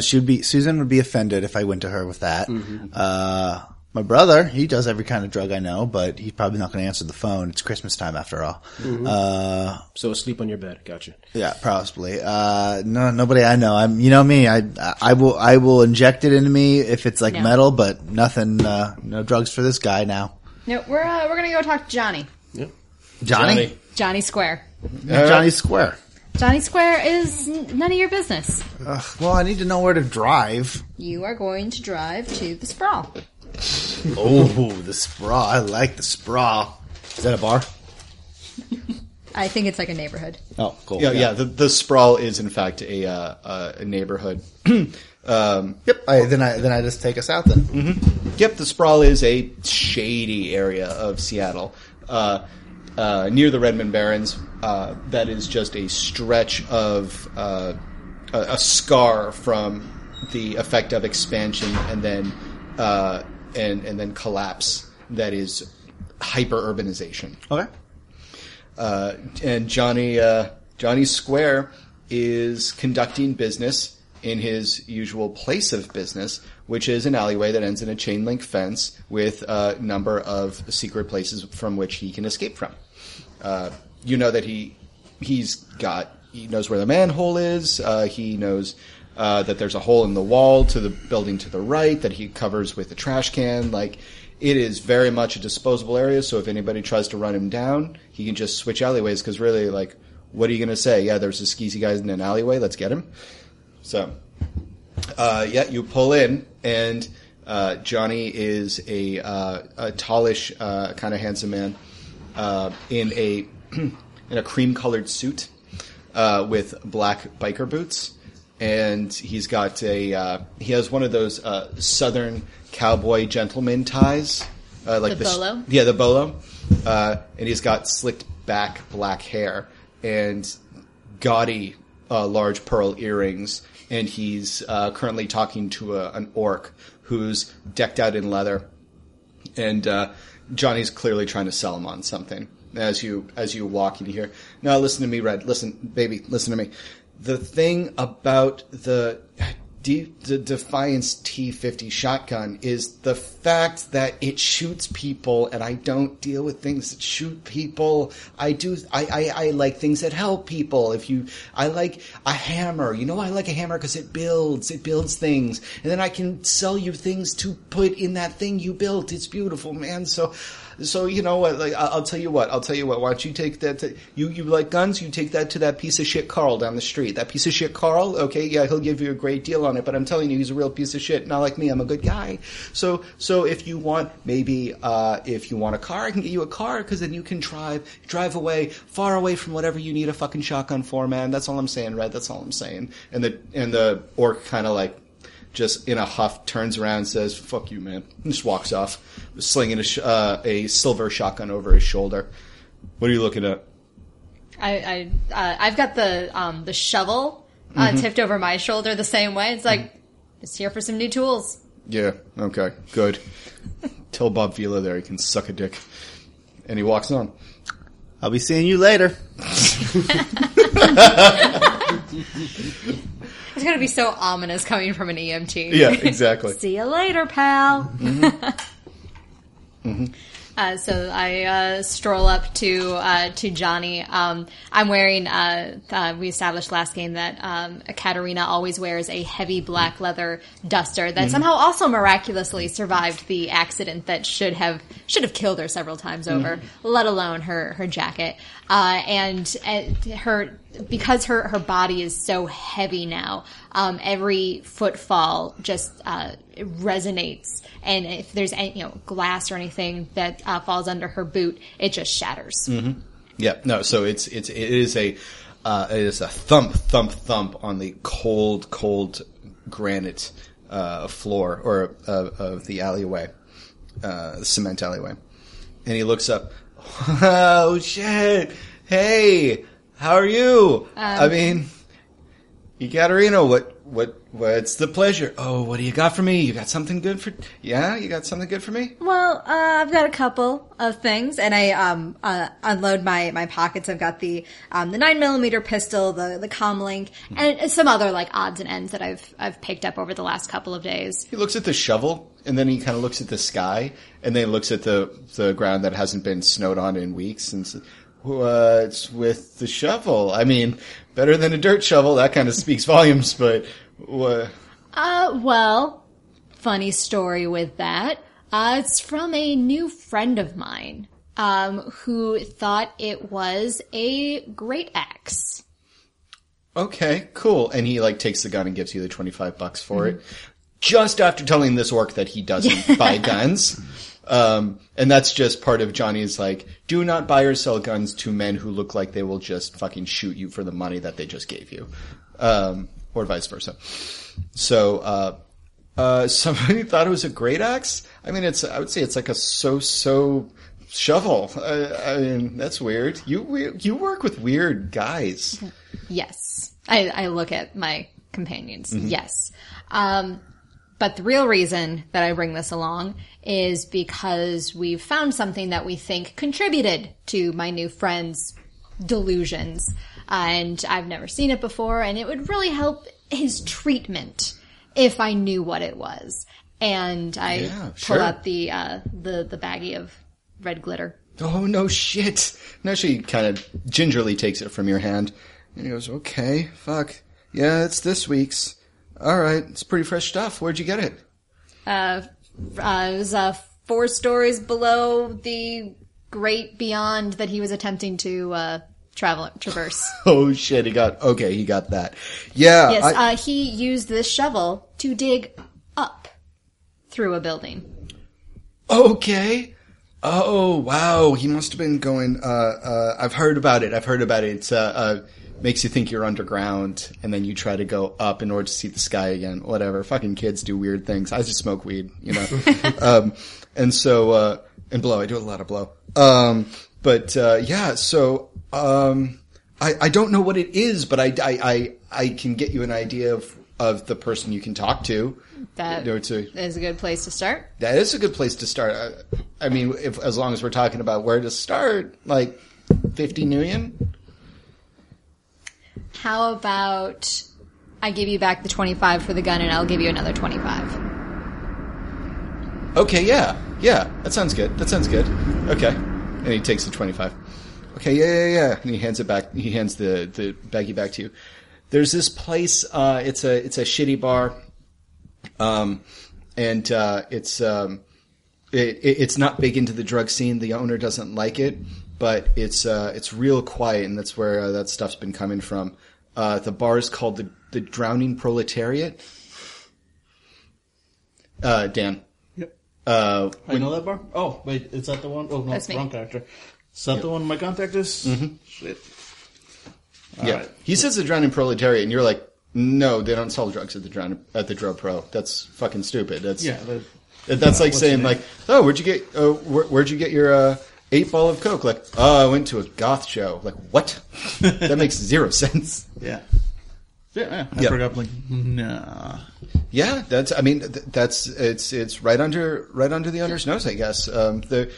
Susan would be offended if I went to her with that. Mm-hmm. My brother, he does every kind of drug I know, but he's probably not going to answer the phone. It's Christmas time after all. Mm-hmm. So asleep on your bed. Gotcha. Yeah, probably. No, nobody I know. You know me. I will inject it into me if it's like metal, but nothing. No drugs for this guy now. No, we're going to go talk to Johnny. Yep. Johnny? Johnny Square. Johnny Square. Johnny Square is none of your business. Well, I need to know where to drive. You are going to drive to the Sprawl. Oh, the Sprawl. I like the Sprawl. Is that a bar? I think it's like a neighborhood. Oh, cool. Yeah. The Sprawl is, in fact, a neighborhood. Yep. Then I just take us out then. Mm-hmm. Yep. The Sprawl is a shady area of Seattle, near the Redmond Barrens. That is just a stretch of a scar from the effect of expansion, and then. And then collapse that is hyper-urbanization. Okay. And Johnny Square is conducting business in his usual place of business, which is an alleyway that ends in a chain link fence with a number of secret places from which he can escape from. You know that he knows where the manhole is. He knows... that there's a hole in the wall to the building to the right that he covers with a trash can. Like, it is very much a disposable area, so if anybody tries to run him down, he can just switch alleyways, because really, like, what are you going to say? Yeah, there's a skeezy guy in an alleyway, let's get him. So, you pull in, and Johnny is a tallish, kind of handsome man in a cream-colored suit with black biker boots. And he's got he has one of those southern cowboy gentleman ties, like the bolo. The bolo, and he's got slicked back black hair and gaudy large pearl earrings. And he's currently talking to an orc who's decked out in leather. And Johnny's clearly trying to sell him on something. As you walk in here, now listen to me, Red. Listen, baby, listen to me. The thing about the Defiance T50 shotgun is the fact that it shoots people, and I don't deal with things that shoot people. I like things that help people. I like a hammer. You know, I like a hammer because it builds things, and then I can sell you things to put in that thing you built. It's beautiful, man. So you know what? Like, I'll tell you what. Why don't you take that? You like guns? You take that to that piece of shit Carl down the street. That piece of shit Carl. Okay, yeah, he'll give you a great deal on it. But I'm telling you, he's a real piece of shit. Not like me. I'm a good guy. So if you want, maybe if you want a car, I can get you a car because then you can drive away, far away from whatever you need a fucking shotgun for, man. That's all I'm saying, Red. That's all I'm saying. And the orc kind of like, just in a huff, turns around and says, fuck you, man. And just walks off, slinging a silver shotgun over his shoulder. What are you looking at? I've got the shovel tipped over my shoulder the same way. It's like, just here for some new tools. Yeah, okay, good. Tell Bob Vila there he can suck a dick. And he walks on. I'll be seeing you later. It's going to be so ominous coming from an EMT. Yeah, exactly. See you later, pal. Mm-hmm. So I stroll up to Johnny. I'm wearing, we established last game that Ekaterina always wears a heavy black leather duster that somehow also miraculously survived the accident that should have killed her several times over, let alone her jacket. And her... Because her body is so heavy now, every footfall just resonates, and if there's any glass or anything that falls under her boot, it just shatters. Mm-hmm. Yeah, no. So it is a thump on the cold granite floor or of the alleyway, cement alleyway, and he looks up. Oh shit! Hey. How are you? I mean, Ekaterina, what's the pleasure? Oh, what do you got for me? You got something good for me? Well, I've got a couple of things, and I unload my pockets. I've got the 9mm pistol, the comlink, and some other like odds and ends that I've picked up over the last couple of days. He looks at the shovel, and then he kind of looks at the sky, and then looks at the ground that hasn't been snowed on in weeks, and says, what's with the shovel? I mean, better than a dirt shovel. That kind of speaks volumes, but what? Well, funny story with that. It's from a new friend of mine, who thought it was a great axe. Okay, cool. And he like takes the gun and gives you the $25 for it. Just after telling this orc that he doesn't buy guns. And that's just part of Johnny's like, do not buy or sell guns to men who look like they will just fucking shoot you for the money that they just gave you. Or vice versa. So, somebody thought it was a great axe? I mean, I would say it's like a so-so shovel. I mean, that's weird. You work with weird guys. Yes. I look at my companions. Mm-hmm. Yes. But the real reason that I bring this along is because we've found something that we think contributed to my new friend's delusions. And I've never seen it before, and it would really help his treatment if I knew what it was. And I pull out the baggie of red glitter. Oh, no shit. Now she kind of gingerly takes it from your hand. And he goes, okay, fuck. Yeah, it's this week's. All right, it's pretty fresh stuff. Where'd you get it? It was 4 stories below the great beyond that he was attempting to traverse. Oh shit! He got that. Yeah. Yes, he used this shovel to dig up through a building. Okay. Oh wow! He must have been going. I've heard about it. It's makes you think you're underground, and then you try to go up in order to see the sky again. Whatever. Fucking kids do weird things. I just smoke weed, you know. And blow. I do a lot of blow. I don't know what it is, but I can get you an idea of the person you can talk to. That is a good place to start. That is a good place to start. I mean, as long as we're talking about where to start, like 50 million? How about I give you back the 25 for the gun, and I'll give you another 25. Okay, yeah. Yeah, that sounds good. That sounds good. Okay. And he takes the 25. Okay, yeah. And he hands it back. He hands the baggie back to you. There's this place. It's a shitty bar. It's not big into the drug scene. The owner doesn't like it, but it's real quiet, and that's where that stuff's been coming from. The bar is called the Drowning Proletariat. Dan. Yep. I know that bar. Oh, wait, is that the one? Oh, no, that's wrong character. Is that the one my contact is? Mm-hmm. Shit. All right. He says the Drowning Proletariat, and you're like, no, they don't sell drugs at the Drug Pro. That's fucking stupid. That's like saying like, oh, where'd you get your 8-ball of coke? Like, oh, I went to a goth show. Like, what? That makes zero sense. Yeah. I forgot. Like, nah. Yeah, it's right under the owner's nose, I guess. The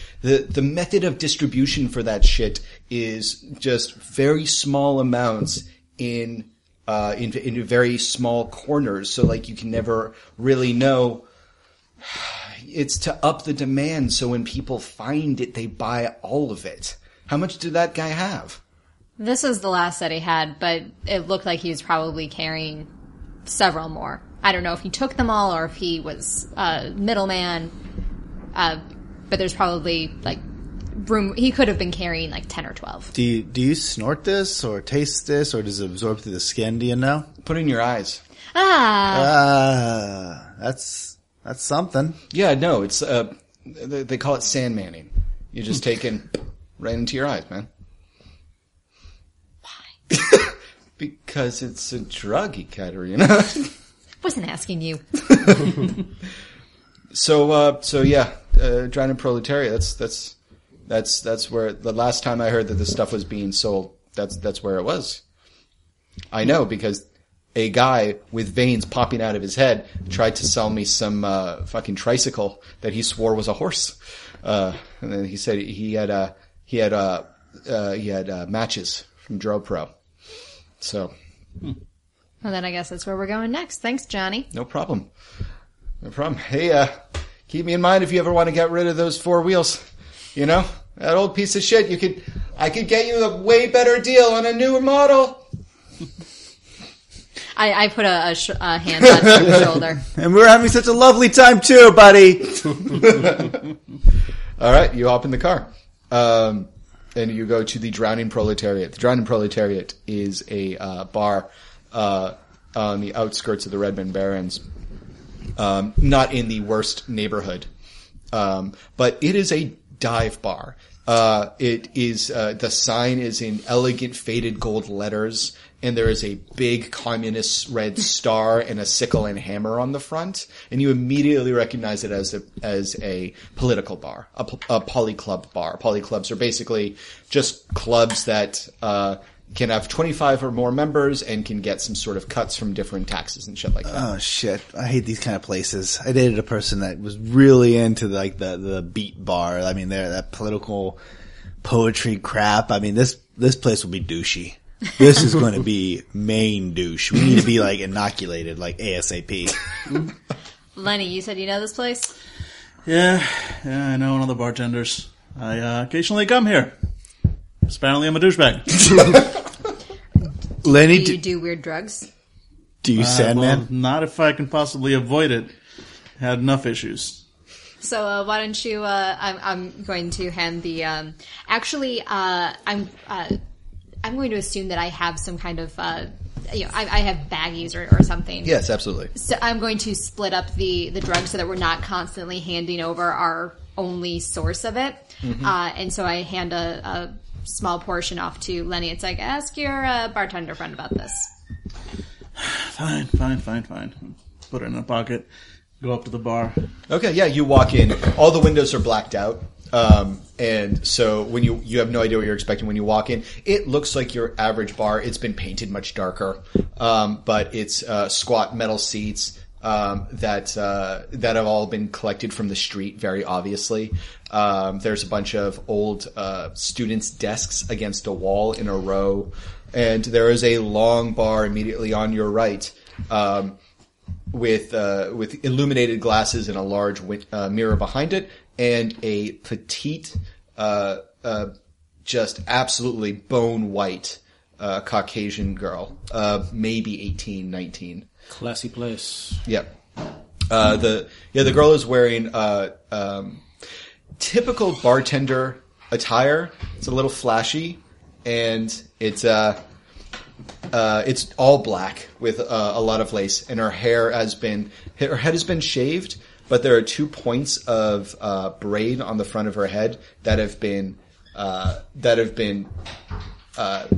method of distribution for that shit is just very small amounts in very small corners. So like you can never really know. It's to up the demand, so when people find it, they buy all of it. How much did that guy have? This is the last that he had, but it looked like he was probably carrying several more. I don't know if he took them all or if he was middleman, but there's probably like room. He could have been carrying like 10 or 12. Do you snort this or taste this, or does it absorb through the skin? Do you know? Put it in your eyes. That's something. Yeah, no, it's they call it sand manning. You just take it right into your eyes, man. Why? Because it's a drug, Ekaterina. I wasn't asking you. So Drowning Proletariat. That's where the last time I heard that this stuff was being sold. That's where it was. I know because a guy with veins popping out of his head tried to sell me some fucking tricycle that he swore was a horse, and then he said he had matches from Dro Pro. So, well, then I guess that's where we're going next. Thanks, Johnny. No problem. Hey, keep me in mind if you ever want to get rid of those four wheels. You know that old piece of shit. I could get you a way better deal on a newer model. I put a hand on his shoulder. And we're having such a lovely time too, buddy. All right, you hop in the car. And you go to the Drowning Proletariat. The Drowning Proletariat is a bar on the outskirts of the Redmond Barrens. Not in the worst neighborhood. But it is a dive bar. It is the sign is in elegant faded gold letters, and there is a big communist red star and a sickle and hammer on the front, and you immediately recognize it as a political bar, a poly club bar. Poly clubs are basically just clubs that can have 25 or more members and can get some sort of cuts from different taxes and shit like that. Oh shit. I hate these kind of places. I dated a person that was really into like the beat bar. I mean, they're that political poetry crap. I mean, this place will be douchey. This is going to be main douche. We need to be like inoculated, like ASAP. Lenny, you said you know this place? Yeah, I know one of the bartenders. I occasionally come here. Apparently I'm a douchebag. Lenny, do you do weird drugs? Do you Sandman? Well, not if I can possibly avoid it. Had enough issues. So why don't you... I'm going to hand the... I'm going to assume that I have some kind of... I have baggies or something. Yes, absolutely. So I'm going to split up the drugs so that we're not constantly handing over our only source of it. Mm-hmm. And so I hand a small portion off to Lenny. It's like, ask your bartender friend about this. Fine. Put it in a pocket. Go up to the bar. Okay, yeah, you walk in. All the windows are blacked out. And so when you have no idea what you're expecting when you walk in. It looks like your average bar. It's been painted much darker. But it's squat metal seats that have all been collected from the street, very obviously. There's a bunch of old students' desks against a wall in a row, and there is a long bar immediately on your right with illuminated glasses and a large mirror behind it, and a petite, just absolutely bone white, Caucasian girl, maybe 18, 19. Classy place. Yep. The girl is wearing, typical bartender attire. It's a little flashy, and it's all black with a lot of lace, and her head has been shaved, but there are 2 points of braid on the front of her head that have been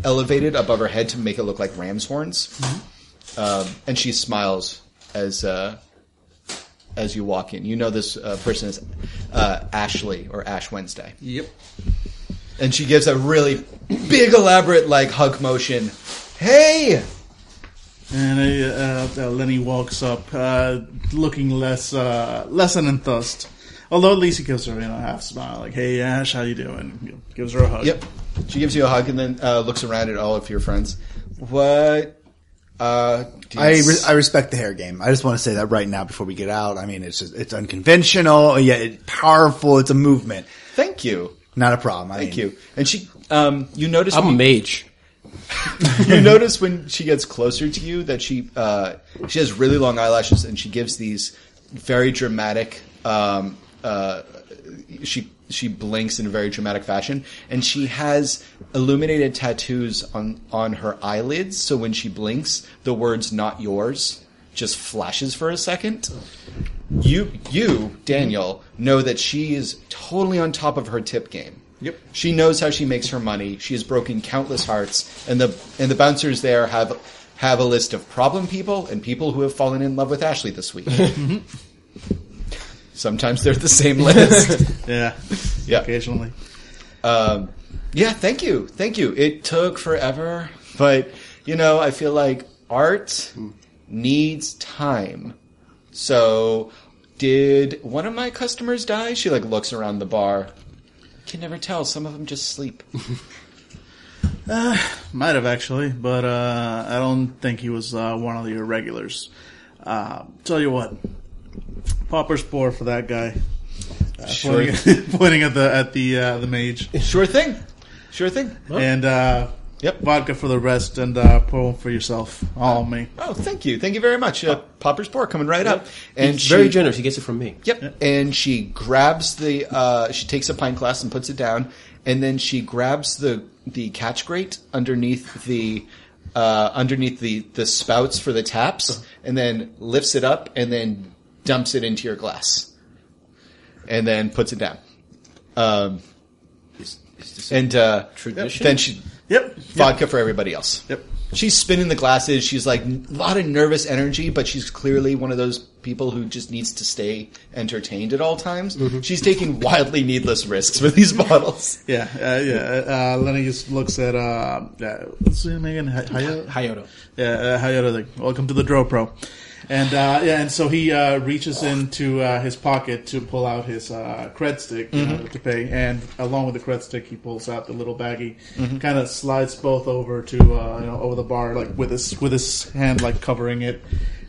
elevated above her head to make it look like ram's horns. Mm-hmm. And she smiles as you walk in. You know this person is Ashley, or Ash Wednesday. Yep. And she gives a really big, elaborate, hug motion. Hey! And Lenny walks up, looking less unenthused. Although at least he gives her a half smile, hey Ash, how you doing? Gives her a hug. Yep. She gives you a hug and then looks around at all of your friends. What? I respect the hair game. I just want to say that right now before we get out. I mean, it's unconventional, yet it's powerful. It's a movement. Thank you. Not a problem. Thank you. And she, you notice I'm a mage. You notice when she gets closer to you that she has really long eyelashes, and she gives these very dramatic. She blinks in a very dramatic fashion, and she has illuminated tattoos on her eyelids. So when she blinks, the words "not yours" just flashes for a second. You, Daniel, know that she is totally on top of her tip game. Yep. She knows how she makes her money. She has broken countless hearts, and the bouncers there have a list of problem people and people who have fallen in love with Ashley this week. Sometimes they're the same list. Yeah. Occasionally. Thank you. It took forever, but I feel like art needs time. So, did one of my customers die? She looks around the bar. Can never tell. Some of them just sleep. Might have actually, but I don't think he was one of the irregulars. Tell you what. Popper's pour for that guy. Sure. Pointing at the mage. Sure thing. And vodka for the rest, and pour one for yourself. All me. Oh, thank you very much. Popper's pour coming right up. And it's very generous. She gets it from me. Yep. And she grabs she takes a pint glass and puts it down, and then she grabs the catch grate underneath the spouts for the taps, and then lifts it up, and then dumps it into your glass, and then puts it down. Is this tradition? Then she vodka for everybody else. Yep. She's spinning the glasses. She's a lot of nervous energy, but she's clearly one of those people who just needs to stay entertained at all times. Mm-hmm. She's taking wildly needless risks with these bottles. Yeah. Lenny just looks at what's her name again? Hayato. Yeah, Hayato. Welcome to the Dro Pro. And so he reaches into his pocket to pull out his cred stick to pay, and along with the cred stick, he pulls out the little baggie, kind of slides both over to over the bar, with his hand covering it,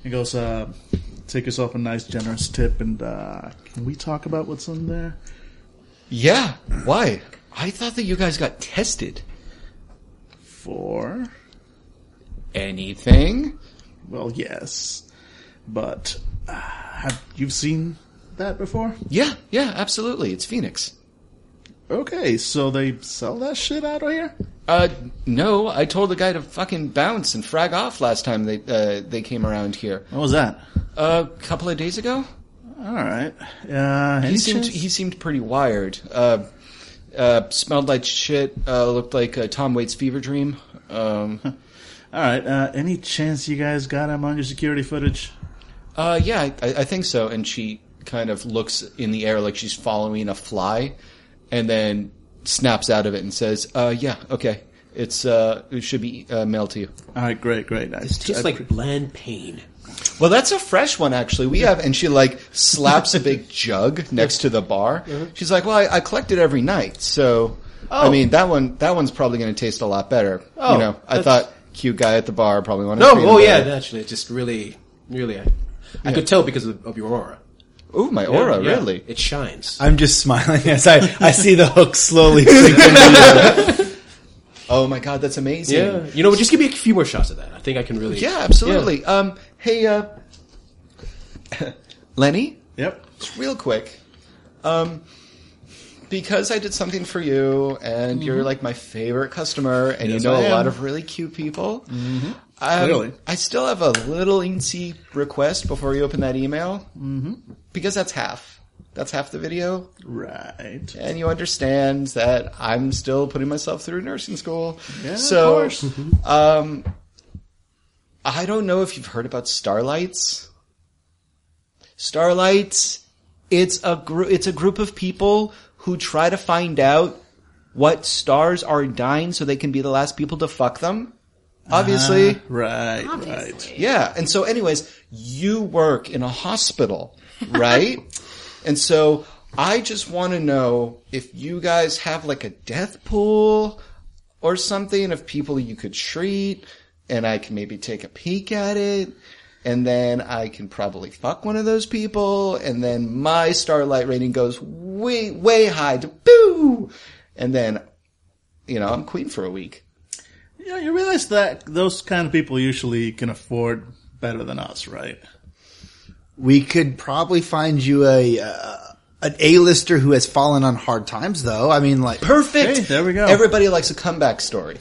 and goes, "Take yourself a nice generous tip, and can we talk about what's in there?" Yeah, why? I thought that you guys got tested for anything. Well, yes. But have you seen that before? Yeah, absolutely. It's Phoenix. Okay, so they sell that shit out of here? No. I told the guy to fucking bounce and frag off last time they came around here. What was that? A couple of days ago. All right. He seemed pretty wired. Smelled like shit. Looked like Tom Waits' fever dream. All right. Any chance you guys got him on your security footage? I think so. And she kind of looks in the air like she's following a fly, and then snaps out of it and says, okay. It should be mailed to you. All right, great. It's just bland pain. Well, that's a fresh one, actually. We have, and she slaps a big jug next to the bar. Mm-hmm. She's like, well, I collect it every night. So, I mean, that one's probably going to taste a lot better. Oh, I thought cute guy at the bar probably wanted to be naturally. It just really, really... I could tell because of your aura. Ooh, my aura, really? It shines. I'm just smiling as I see the hook slowly sinking. Oh my god, that's amazing. Yeah. You know what, just give me a few more shots of that. I think I can really... Yeah, absolutely. Yeah. Hey, Lenny? Yep. Just real quick. Because I did something for you, and you're like my favorite customer, and you know a lot of really cute people. Mm-hmm. Clearly. I still have a little teensy request before you open that email, because that's half. That's half the video. Right. And you understand that I'm still putting myself through nursing school. Yeah, so, of course. I don't know if you've heard about Starlights. Starlights, it's a group of people who try to find out what stars are dying so they can be the last people to fuck them. Obviously. Right. Yeah. And so anyways, you work in a hospital, right? And so I just want to know if you guys have like a death pool or something of people you could treat, and I can maybe take a peek at it, and then I can probably fuck one of those people, and then my Starlight rating goes way, way high to boo! And then, I'm queen for a week. Yeah, you realize that those kind of people usually can afford better than us, right? We could probably find you an A-lister who has fallen on hard times, though. I mean, like... Perfect! Hey, there we go. Everybody likes a comeback story.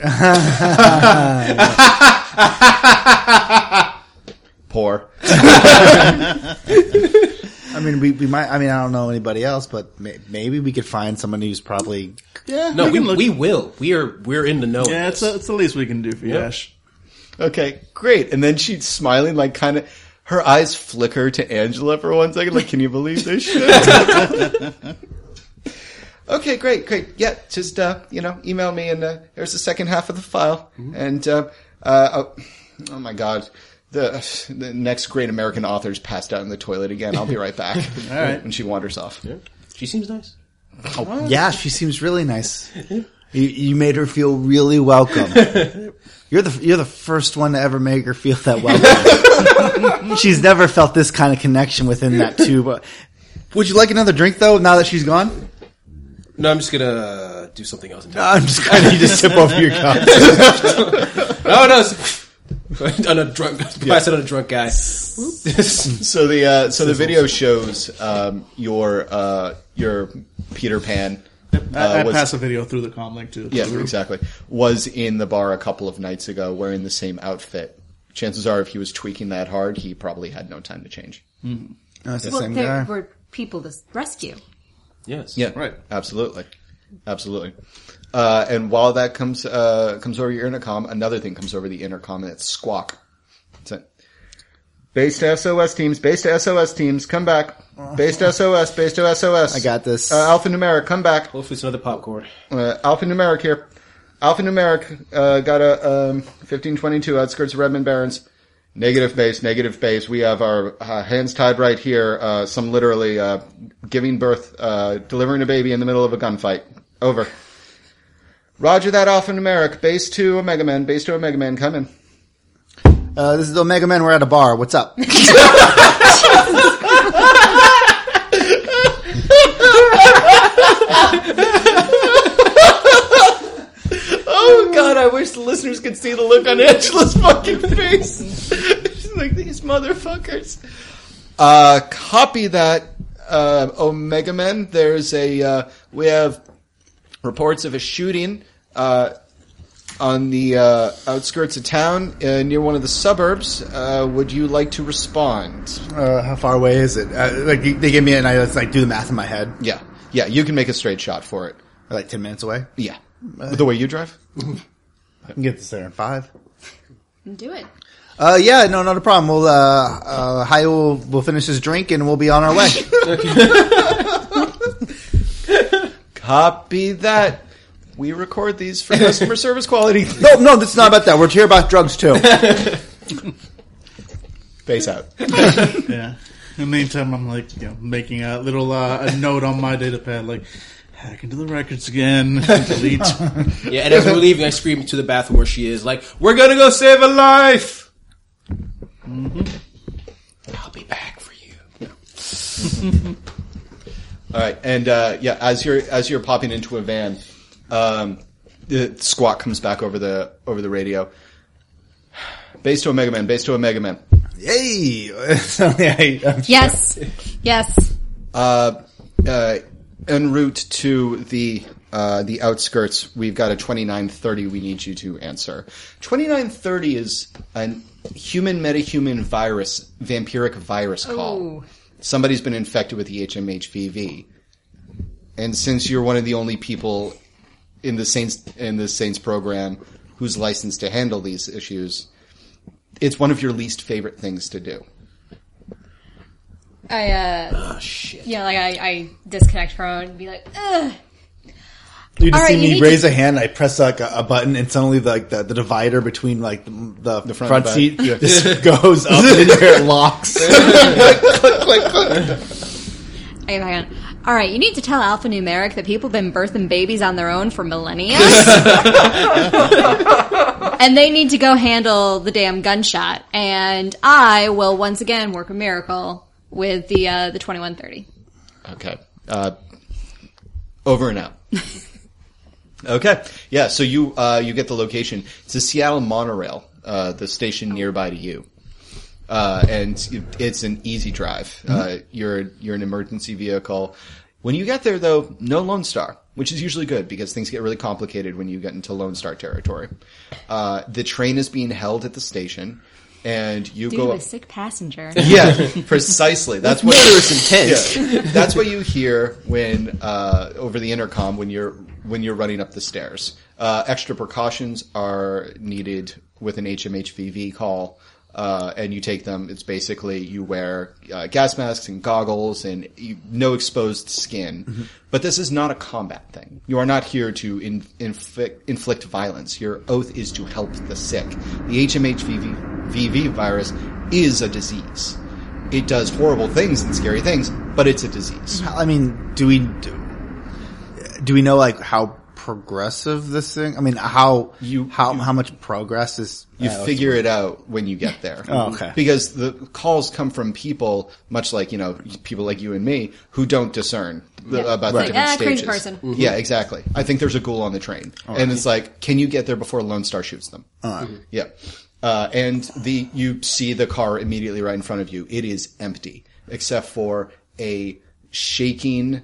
Poor. I mean, we might... I mean, I don't know anybody else, but maybe we could find someone who's probably... Yeah, no, we will. We're in the know. Yeah, it's the least we can do for you, Ash. Okay, great. And then she's smiling, like, kind of... Her eyes flicker to Angela for 1 second, like, can you believe this shit? Okay, great. Yeah, just, email me, and here's the second half of the file. Mm-hmm. And, oh my god, the next great American author's passed out in the toilet again. I'll be right back. All right. When she wanders off. Yeah. She seems nice. Oh, yeah, she seems really nice. You made her feel really welcome. You're the first one to ever make her feel that welcome. She's never felt this kind of connection within that tube. Would you like another drink, though, now that she's gone? No, I'm just going to do something else. I'm just going to sip over your cup. No. On a drunk guy. So the video shows your Peter Pan. I pass a video through the comm link too. Yeah, exactly. Was in the bar a couple of nights ago wearing the same outfit. Chances are if he was tweaking that hard, he probably had no time to change. Mm-hmm. The same guy. There were people to rescue. Yes. Yeah. Right. Absolutely. And while that comes over your intercom, another thing comes over the intercom, and it's Squawk. That's it. Base to SOS teams, come back. Base to SOS. I got this. Alphanumeric, come back. Hopefully it's another popcorn. Alphanumeric here. Alphanumeric, got a 1522 outskirts of Redmond Barrens. Negative base. We have our hands tied right here. Some literally giving birth, delivering a baby in the middle of a gunfight. Over. Roger that, Alphanumeric. Base to Omega Men, come in. This is Omega Men. We're at a bar. What's up? Oh, God. I wish the listeners could see the look on Angela's fucking face. She's like, these motherfuckers. Copy that, Omega Men. There's we have reports of a shooting, on the outskirts of town, near one of the suburbs. Would you like to respond? How far away is it? They gave me an idea. It's like, do the math in my head. Yeah. You can make a straight shot for it. Like 10 minutes away? Yeah. The way you drive? I can get this there in 5. Do it. Yeah, no, not a problem. We'll, Hayo will finish his drink and we'll be on our way. Copy that. We record these for customer service quality. No, that's not about that. We're here about drugs, too. Face out. Yeah. In the meantime, I'm, making a little a note on my data pad, like, Hack into the records again. Delete. Yeah, and as we're leaving, I scream to the bathroom where she is, like, we're gonna go save a life! Mm-hmm. I'll be back for you. Alright, and, yeah, as you're popping into a van, the squawk comes back over the radio. Base to Omega Men. Yay! Yes. Yes. En route to the outskirts, we've got a 2930 we need you to answer. 2930 is a human metahuman virus, vampiric virus call. Ooh. Somebody's been infected with the HMHVV. And since you're one of the only people in the Saints program who's licensed to handle these issues, it's one of your least favorite things to do. I shit. Yeah, like I disconnect her and be like, ugh. You just see me raise a hand. I press like a button, and suddenly the divider between like the front seat just goes up and your hair locks. click. Okay, hang on. All right, you need to tell Alpha Numeric that people have been birthing babies on their own for millennia, and they need to go handle the damn gunshot. And I will once again work a miracle with the 2130. Okay. Over and out. Okay. Yeah, so you get the location. It's the Seattle monorail, the station nearby to you. And it's an easy drive. Mm-hmm. You're an emergency vehicle. When you get there though, no Lone Star, which is usually good because things get really complicated when you get into Lone Star territory. The train is being held at the station. And you go a sick passenger. Yeah, precisely. That's what intense. Yeah. That's what you hear when over the intercom when you're running up the stairs. Extra precautions are needed with an HMHVV call, and you take them. It's basically you wear gas masks and goggles and no exposed skin. Mm-hmm. But this is not a combat thing. You are not here to inflict violence. Your oath is to help the sick. The HMHVV virus is a disease. It does horrible things and scary things, but it's a disease. I mean, do we know like how progressive this thing? I mean, how much progress is? You figure it out when you get there. Oh, okay. Because the calls come from people, much like people like you and me, who don't discern about the different stages. Crazy person. Mm-hmm. Yeah, exactly. I think there's a ghoul on the train, and it's like, can you get there before Lone Star shoots them? Mm-hmm. Yeah. And you see the car immediately right in front of you. It is empty, except for a shaking,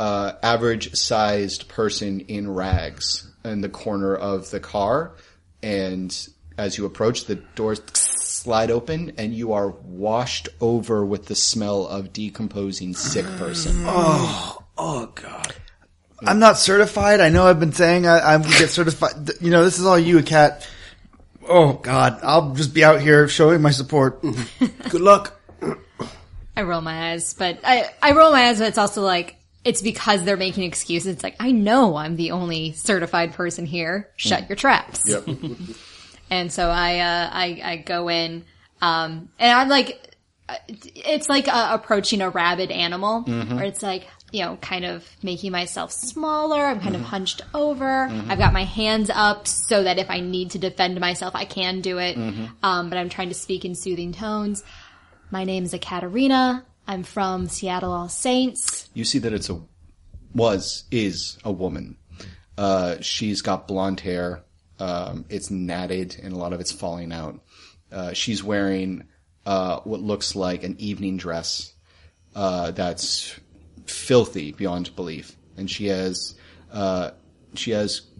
average-sized person in rags in the corner of the car. And as you approach, the doors slide open and you are washed over with the smell of decomposing sick person. Oh God. I'm not certified. I know I've been saying I get certified. You know, this is all you, Kat. Oh, God. I'll just be out here showing my support. Good luck. I roll my eyes, but it's also like, it's because they're making excuses. It's like, I know I'm the only certified person here. Shut your traps. Yep. And so I go in, and I'm like, it's like approaching a rabid animal, mm-hmm. where it's like, kind of making myself smaller. I'm kind of hunched over. Mm-hmm. I've got my hands up so that if I need to defend myself, I can do it. Mm-hmm. But I'm trying to speak in soothing tones. My name is Ekaterina. I'm from Seattle All Saints. You see that is a woman. She's got blonde hair. It's natted and a lot of it's falling out. She's wearing, what looks like an evening dress, that's filthy beyond belief, and she has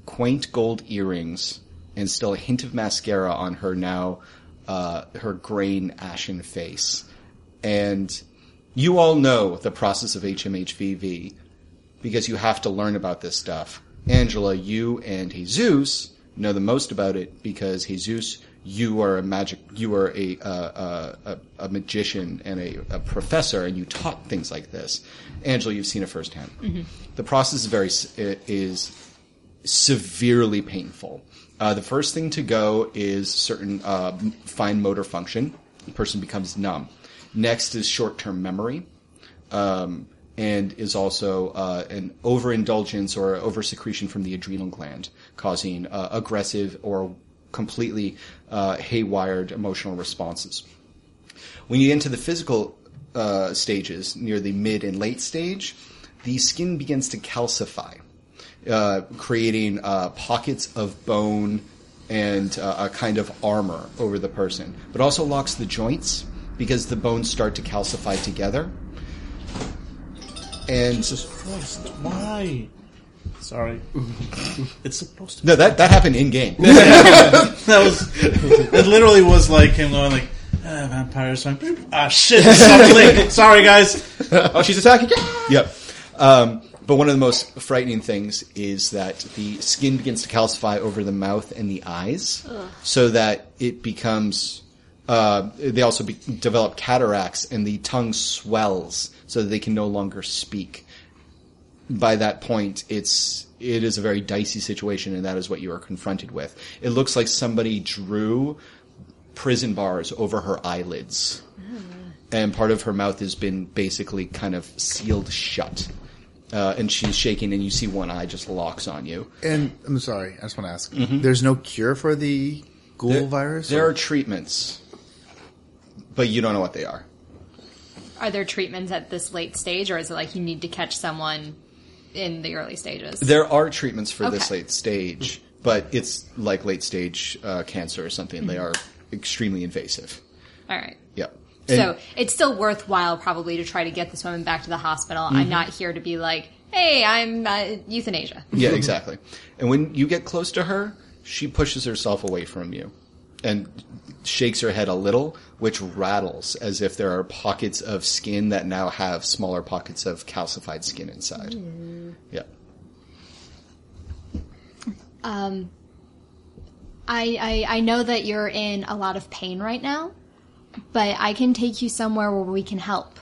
quaint gold earrings and still a hint of mascara on her now, her graying ashen face. And you all know the process of HMHVV because you have to learn about this stuff. Angela, you and Jesus know the most about it because Jesus, you are a magician and a professor, and you taught things like this. Angela, you've seen it firsthand. Mm-hmm. The process is severely painful. The first thing to go is certain fine motor function. The person becomes numb. Next is short-term memory. and is also an overindulgence or oversecretion from the adrenal gland, causing aggressive or completely haywired emotional responses. When you get into the physical stages, near the mid and late stage, the skin begins to calcify, creating pockets of bone and a kind of armor over the person, but also locks the joints because the bones start to calcify together. And Jesus Christ, why? Sorry. It's supposed to be... No, that happened in-game. It literally was like him going like, vampires, ah, shit, something. Sorry, guys. Oh, she's attacking? Yep. But one of the most frightening things is that the skin begins to calcify over the mouth and the eyes. Ugh. So that it becomes... they also develop cataracts, and the tongue swells so that they can no longer speak. By that point, it is a very dicey situation, and that is what you are confronted with. It looks like somebody drew prison bars over her eyelids. Ugh. And part of her mouth has been basically kind of sealed shut. And she's shaking, and you see one eye just locks on you. And I'm sorry, I just want to ask. Mm-hmm. There's no cure for the ghoul virus? There are treatments. But you don't know what they are. Are there treatments at this late stage, or is it like you need to catch someone in the early stages? There are treatments for this late stage, but it's like late stage cancer or something. Mm-hmm. They are extremely invasive. All right. Yeah. So it's still worthwhile probably to try to get this woman back to the hospital. Mm-hmm. I'm not here to be like, hey, I'm euthanasia. Yeah, exactly. And when you get close to her, she pushes herself away from you and shakes her head a little, which rattles as if there are pockets of skin that now have smaller pockets of calcified skin inside. Mm. Yeah. I know that you're in a lot of pain right now, but I can take you somewhere where we can help.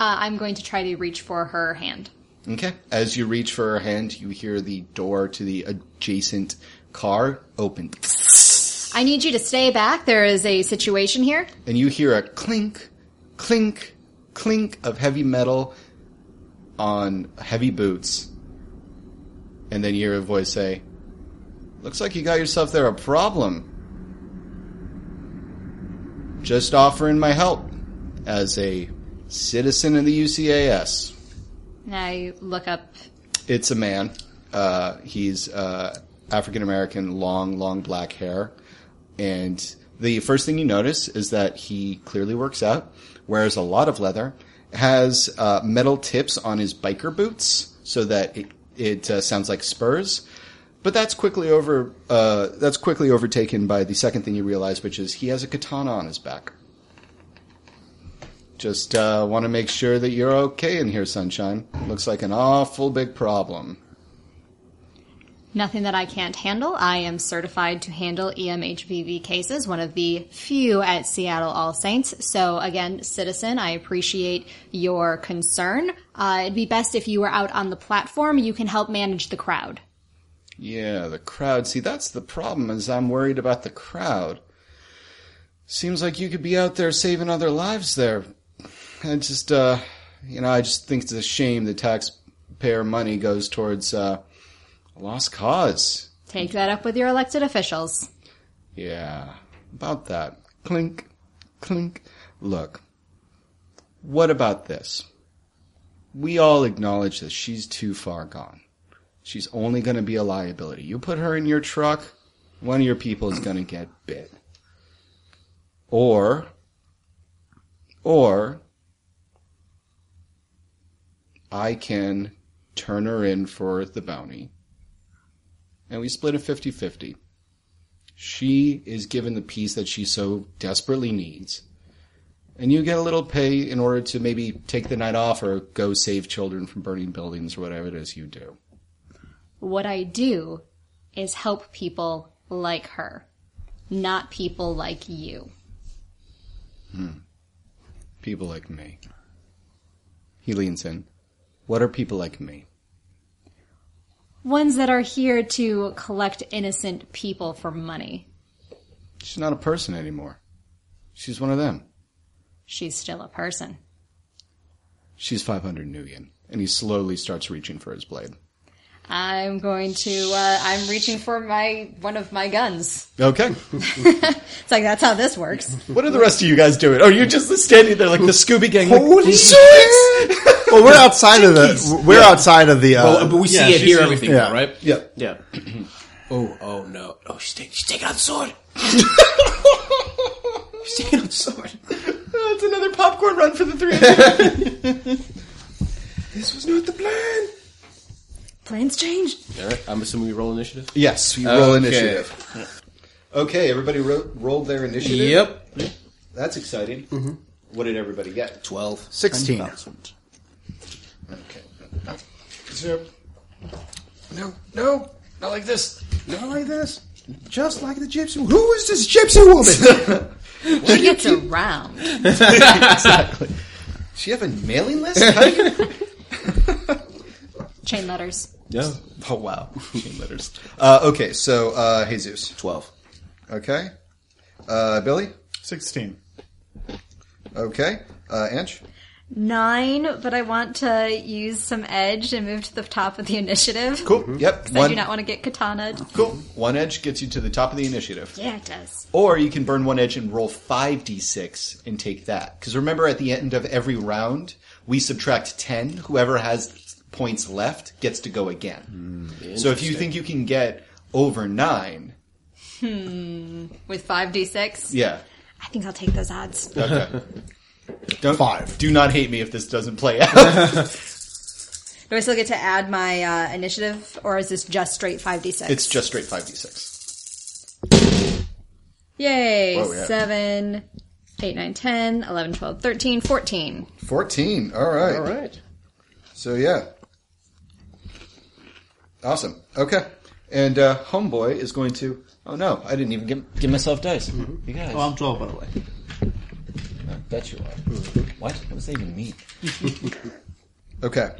I'm going to try to reach for her hand. Okay. As you reach for her hand, you hear the door to the adjacent car open. I need you to stay back. There is a situation here. And you hear a clink, clink, clink of heavy metal on heavy boots. And then you hear a voice say, looks like you got yourself there a problem. Just offering my help as a citizen of the UCAS. I look up. It's a man. He's African-American, long, long black hair. And the first thing you notice is that he clearly works out, wears a lot of leather, has metal tips on his biker boots so that it sounds like spurs. But that's quickly overtaken by the second thing you realize, which is he has a katana on his back. Just want to make sure that you're okay in here, sunshine. Looks like an awful big problem. Nothing that I can't handle. I am certified to handle EMHVV cases, one of the few at Seattle All Saints. So, again, citizen, I appreciate your concern. It'd be best if you were out on the platform. You can help manage the crowd. Yeah, the crowd. See, that's the problem, is I'm worried about the crowd. Seems like you could be out there saving other lives there. I just, I just think it's a shame that taxpayer money goes towards... lost cause. Take that up with your elected officials. Yeah, about that. Clink, clink. Look, what about this? We all acknowledge that she's too far gone. She's only going to be a liability. You put her in your truck, one of your people is going to get bit. Or, I can turn her in for the bounty. And we split it 50-50. She is given the peace that she so desperately needs. And you get a little pay in order to maybe take the night off or go save children from burning buildings or whatever it is you do. What I do is help people like her, not people like you. People like me. He leans in. What are people like me? Ones that are here to collect innocent people for money. She's not a person anymore. She's one of them. She's still a person. She's 500 new yen, and he slowly starts reaching for his blade. I'm going to, I'm reaching for one of my guns. Okay. It's like, that's how this works. What are the rest of you guys doing? Oh, you're just standing there like the Scooby Gang. Holy shit! Well, we're outside of the, well, but we see it, hear everything, yeah. Though, right? Yeah. Yeah. Oh, no. Oh, she's taking out the sword. She's taking out the sword. Oh, it's another popcorn run for the three of you. This was not the plan. Plans change. All right. I'm assuming we roll initiative? Yes, we roll initiative. Okay, everybody rolled their initiative? Yep. That's exciting. Mm-hmm. What did everybody get? 12. 16. 10,000. Okay. Zero. No. Not like this. Not like this. Just like the gypsy. Who is this gypsy woman? She gets around. Exactly. Does she have a mailing list? Chain letters. Yeah. Oh, wow. Chain letters. Okay, so Jesus. 12. Okay. Billy? 16. Okay. Ange? 9, but I want to use some edge and move to the top of the initiative. Cool. Mm-hmm. Yep. I do not want to get katana'd. Cool. One edge gets you to the top of the initiative. Yeah, it does. Or you can burn one edge and roll 5d6 and take that. Because remember, at the end of every round, we subtract 10. Whoever has points left gets to go again. So if you think you can get over 9... With 5d6? Yeah. I think I'll take those odds. Okay. Do not hate me if this doesn't play out. Do I still get to add my initiative, or is this just straight 5d6? It's just straight 5d6. Yay! Whoa, yeah. 7, 8, 9, 10, 11, 12, 13, 14. 14. All right. So, yeah. Awesome. Okay. And Homeboy is going to... Oh, no. I didn't even give myself dice. Mm-hmm. You guys. Oh, I'm 12, by the way. I bet you are. What does that even mean? Okay.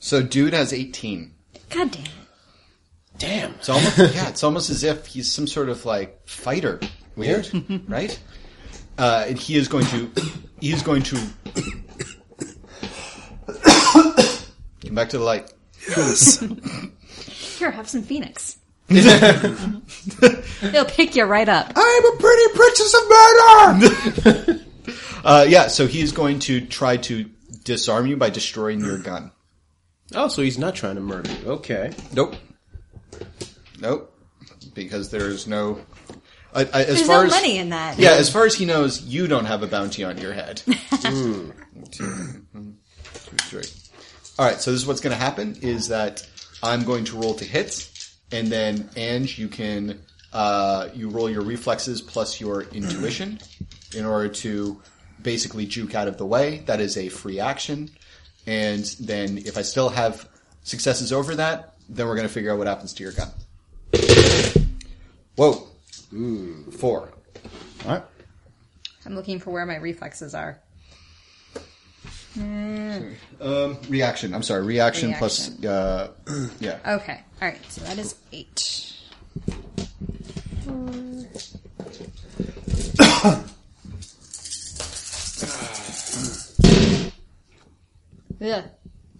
So dude has 18. God damn. It's almost it's almost as if he's some sort of like fighter. Weird, right? And he is going to come back to the light. Yes. Here, have some Phoenix. They'll pick you right up. I'm a pretty princess of murder! So he's going to try to disarm you by destroying your gun. Oh, so he's not trying to murder you. Okay. Nope. Because there's no... There's no money in that. Yeah, as far as he knows, you don't have a bounty on your head. Two, three. All right, so this is what's going to happen, is that I'm going to roll to hit... And then, Ange, you can you roll your reflexes plus your intuition in order to basically juke out of the way. That is a free action. And then if I still have successes over that, then we're going to figure out what happens to your gun. Whoa. Ooh. 4. All right. I'm looking for where my reflexes are. Reaction. I'm sorry. Reaction. Plus, yeah. Okay. All right. So that is 8.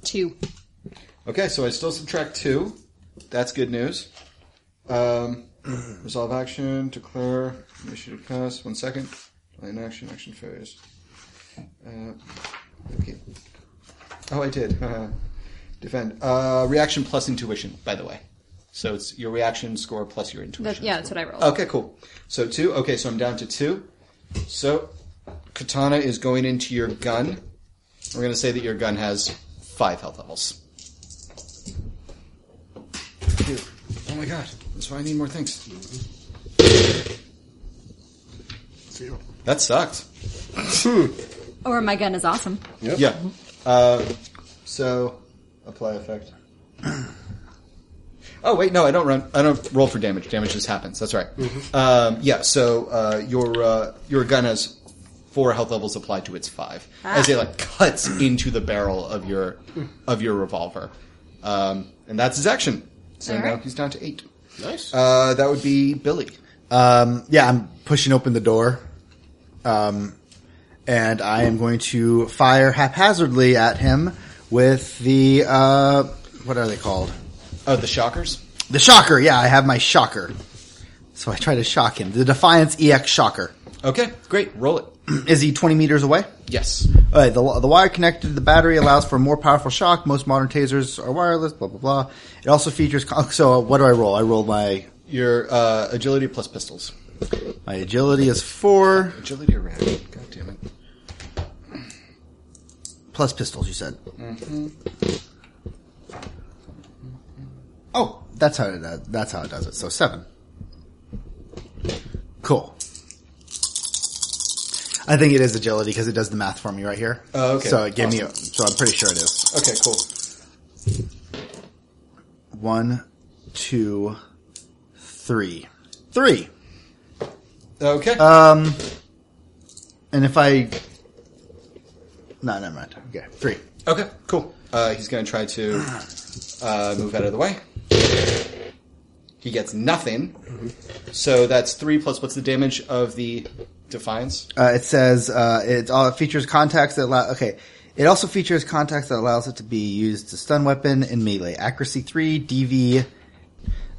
2. Okay. So I still subtract 2. That's good news. Resolve action. Declare. Initiative pass. 1 second. Plan action. Action phase. Okay. Oh, I did. Defend. Reaction plus intuition, by the way. So it's your reaction score plus your intuition score. That's what I rolled. Okay, cool. So 2. Okay, so I'm down to 2. So katana is going into your gun. We're going to say that your gun has 5 health levels. Here. Oh, my God. That's why I need more things. Mm-hmm. That sucked. Or my gun is awesome. Yep. Yeah. So, apply effect. Oh, wait, no, I don't roll for damage. Damage just happens. That's right. Mm-hmm. So your gun has 4 health levels applied to its 5. As it like cuts into the barrel of your revolver. And that's his action. So now he's down to 8. Nice. That would be Billy. Yeah, I'm pushing open the door. And I am going to fire haphazardly at him with the, what are they called? Oh, the shockers? The shocker, yeah, I have my shocker. So I try to shock him. The Defiance EX shocker. Okay, great. Roll it. Is he 20 meters away? Yes. All right, the wire connected to the battery allows for a more powerful shock. Most modern tasers are wireless, blah, blah, blah. It also features... So what do I roll? I roll my... Your agility plus pistols. My agility is 4. Agility around. God damn it. Plus pistols, you said. Mm-hmm. Oh, that's how it does it. So 7. Cool. I think it is agility because it does the math for me right here. Oh, okay. So it gave me, so I'm pretty sure it is. Okay, cool. 1, 2, 3. 3. Okay. And if I, no, never mind. Okay, 3. Okay, cool. He's going to try to move out of the way. He gets nothing. Mm-hmm. So that's 3 plus what's the damage of the Defiance? It says it features contacts that allow... Okay. It also features contacts that allows it to be used to stun weapon in melee. Accuracy 3, DV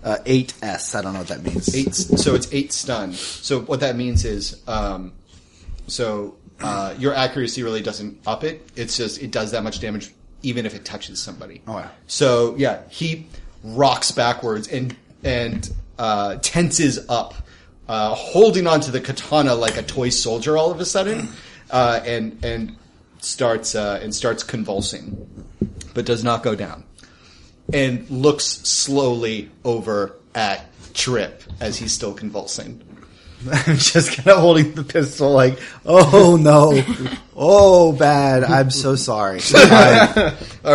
8S. I don't know what that means. 8. So it's 8 stun. So what that means is... your accuracy really doesn't up it. It's just it does that much damage even if it touches somebody. Oh, wow. So, yeah, he... rocks backwards and tenses up, holding onto the katana like a toy soldier all of a sudden, and starts convulsing, but does not go down, and looks slowly over at Trip as he's still convulsing. I'm just kind of holding the pistol like, oh no, oh bad, I'm so sorry. All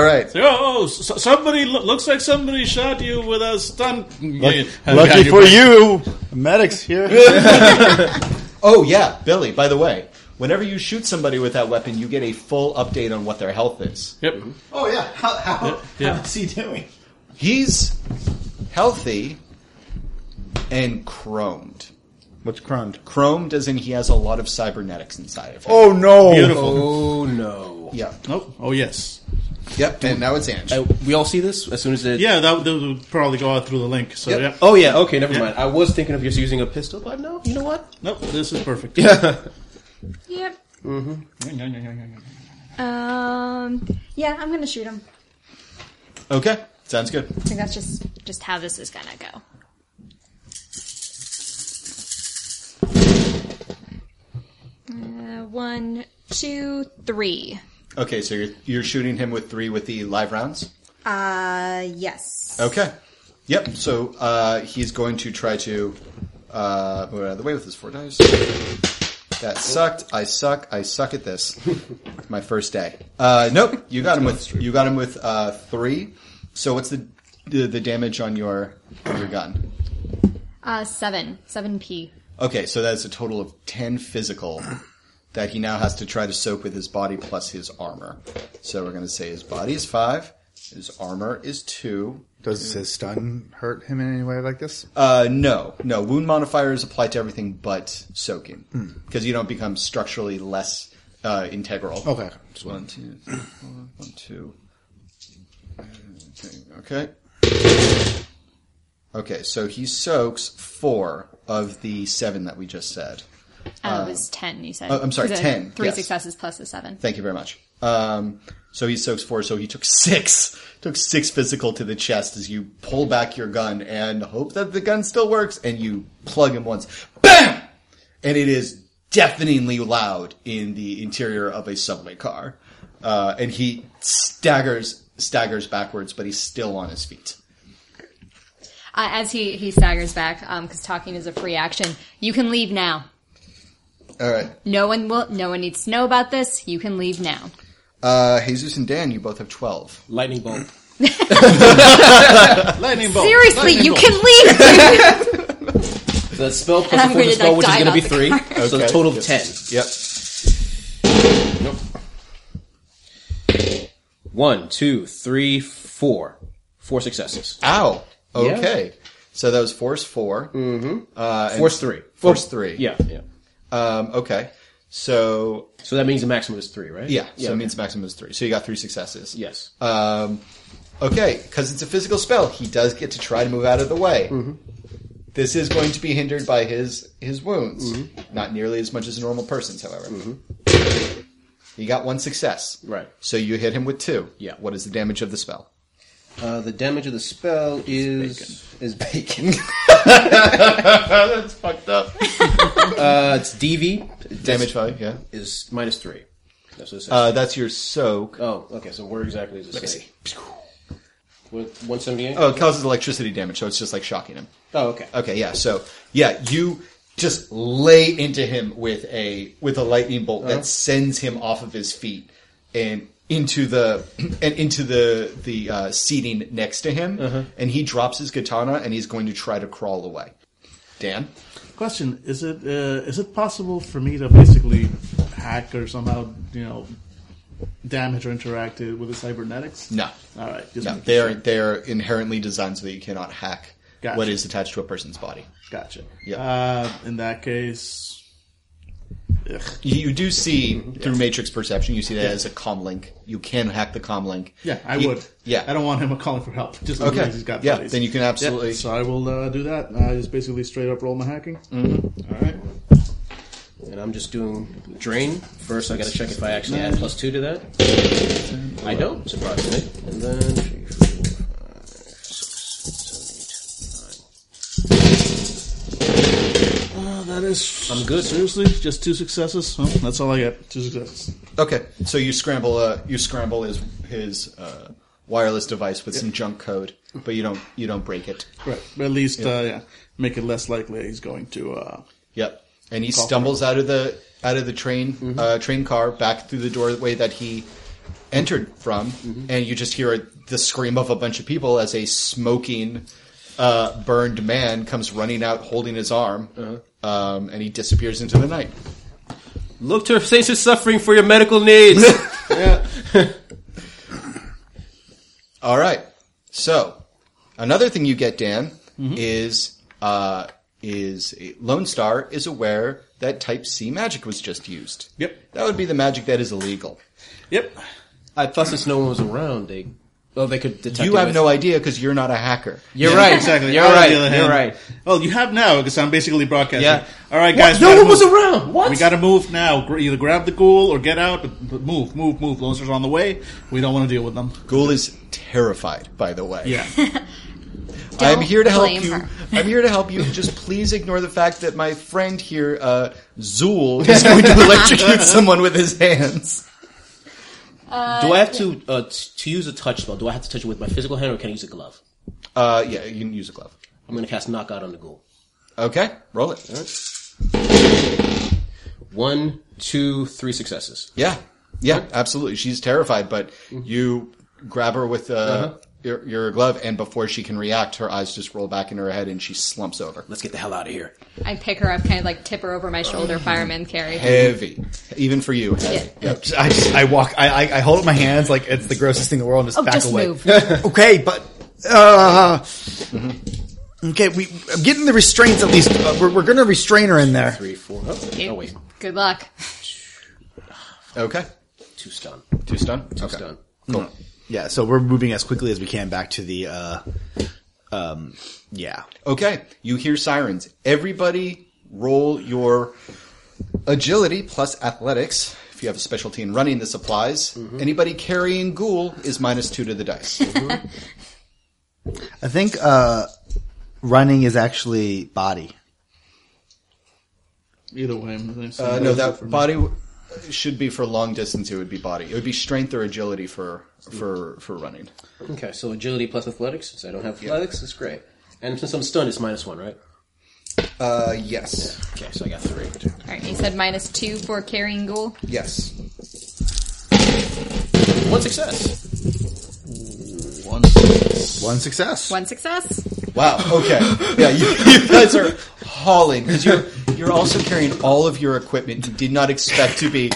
right. Oh, somebody, looks like somebody shot you with a stun. Lucky for you, medic's here. Oh yeah, Billy, by the way, whenever you shoot somebody with that weapon, you get a full update on what their health is. Yep. Oh yeah, how is he doing? He's healthy and chromed. What's chromed? Chromed as in he has a lot of cybernetics inside of him. Oh, no. Beautiful. Oh, no. Yeah. Oh, oh yes. Yep, and now it's Ange. We all see this as soon as it... Yeah, that would probably go out through the link. So, yep. Yeah. Oh, yeah, okay, never mind. I was thinking of just using a pistol, but no, you know what? Nope, this is perfect. Yeah. Yep. Mm-hmm. Yeah, I'm going to shoot him. Okay, sounds good. I think that's just how this is going to go. 1, 2, 3. Okay, so you're shooting him with 3 with the live rounds? Yes. Okay. Yep, so he's going to try to move out of the way with his 4 dice. That sucked. I suck at this. My first day. Nope, you got him with 3. So what's the damage on your gun? 7. 7p. Okay, so that's a total of 10 physical that he now has to try to soak with his body plus his armor. So we're going to say his body is 5, his armor is 2. Does his stun hurt him in any way like this? No. Wound modifiers apply to everything but soaking. Because you don't become structurally less integral. Okay. 1, 2, 3, 4, 1, 2. Okay. Okay, so he soaks 4 of the 7 that we just said. It was 10, you said. Oh, I'm sorry, 10. 3 successes plus the 7. Thank you very much. So he soaks 4, so he took 6. Took 6 physical to the chest as you pull back your gun and hope that the gun still works, and you plug him once. BAM! And it is deafeningly loud in the interior of a subway car. And he staggers backwards, but he's still on his feet. As he staggers back, because talking is a free action, you can leave now. All right. No one needs to know about this. You can leave now. Jesus and Dan, you both have 12. Lightning bolt. Lightning bolt. Seriously, lightning bolt. Can leave. The spell plus the force spell, which is going to be 3. Okay. So a total of 10. Yep. Nope. 1, 2, 3, 4. 4 successes. Ow. Okay. Yeah. So that was Force 4. Mm-hmm. Force 3. Force 3. Yeah, yeah. Okay. So that means the maximum is 3, right? Yeah, so it means the maximum is 3. So you got 3 successes. Yes. Okay, because it's a physical spell, he does get to try to move out of the way. Mm-hmm. This is going to be hindered by his wounds. Mm-hmm. Not nearly as much as a normal person's, however. Mm-hmm. You got 1 success. Right. So you hit him with 2. Yeah. What is the damage of the spell? The damage of the spell is bacon. That's fucked up. It's DV. Damage 5, yeah. Is minus 3. That's your soak. Oh, okay. So where exactly is this? Let me see. With 178? Oh, it causes electricity damage, so it's just like shocking him. Oh, okay. Okay, yeah. So, yeah, you just lay into him with a lightning bolt that sends him off of his feet and into the seating next to him, and he drops his katana, and he's going to try to crawl away. Dan, question: is it possible for me to basically hack or somehow damage or interact with the cybernetics? No. All right. No, they're inherently designed so that you cannot hack what is attached to a person's body. Gotcha. Yeah. In that case. Ugh. You do see, through Matrix Perception, you see that as a comm link. You can hack the comm link. Yeah, I would. Yeah. I don't want him calling for help. Just because he's got buddies. Then you can absolutely... Yeah. So I will do that. I just basically straight up roll my hacking. Mm-hmm. All right. And I'm just doing drain. First, I got to check if I actually add plus 2 to that. I don't, surprisingly. And then 3, 4, 5, 6, 7, 8, 9... That is... I'm good. Seriously? Just 2 successes? Well, that's all I get. 2 successes. Okay. So you scramble his wireless device with some junk code, but you don't break it. Right. But at least make it less likely he's going to... And he stumbles out of the train, train car back through the doorway that he entered from, and you just hear the scream of a bunch of people as a smoking... burned man comes running out holding his arm, and he disappears into the night. Look to Saints of Suffering for your medical needs. All right. So another thing you get, Dan, is Lone Star is aware that Type C magic was just used. Yep. That would be the magic that is illegal. Yep. Plus, since no one was around, they could detect. You have no idea because you're not a hacker. You're right, exactly. You're right. Well, you have now because I'm basically broadcasting. Yeah. All right, guys. No one was around. What? We got to move now. Either grab the ghoul or get out. But move. Lone Star's on the way. We don't want to deal with them. Ghoul is terrified, by the way. Yeah. I'm here to help you. I'm here to help you. Just please ignore the fact that my friend here, Zool, is going to electrocute someone with his hands. Do I have to use a touch spell? Do I have to touch it with my physical hand, or can I use a glove? Yeah, you can use a glove. I'm going to cast Knockout on the ghoul. Okay, roll it. All right. 1, 2, 3 successes. Yeah, absolutely. She's terrified, but you grab her with your glove, and before she can react, her eyes just roll back in her head, and she slumps over. Let's get the hell out of here. I pick her up, kind of like tip her over my shoulder, fireman carry. Heavy. Even for you. Heavy. Yeah. Yep. I walk, I hold up my hands like it's the grossest thing in the world and just back away. Move. Okay, but, okay, I'm getting the restraints at least. We're gonna restrain her in there. 3, 4. Oh, wait. Good luck. Okay. Too stunned. Cool. Yeah, so we're moving as quickly as we can back to the, Okay, you hear sirens. Everybody roll your agility plus athletics. If you have a specialty in running, this applies. Anybody carrying ghoul is minus 2 to the dice. I think running is actually body. Either way. No, that body should be for long distance. It would be body. It would be strength or agility for running. Okay, so agility plus athletics. Since I don't have athletics, that's great. And since I'm stunned, it's minus 1, right? Yes. Yeah. Okay, so I got 3. All right, you said minus 2 for carrying ghoul? Yes. 1 success. 1 success. 1 success. Wow, okay. Yeah, you guys are hauling, because you're also carrying all of your equipment. You did not expect to be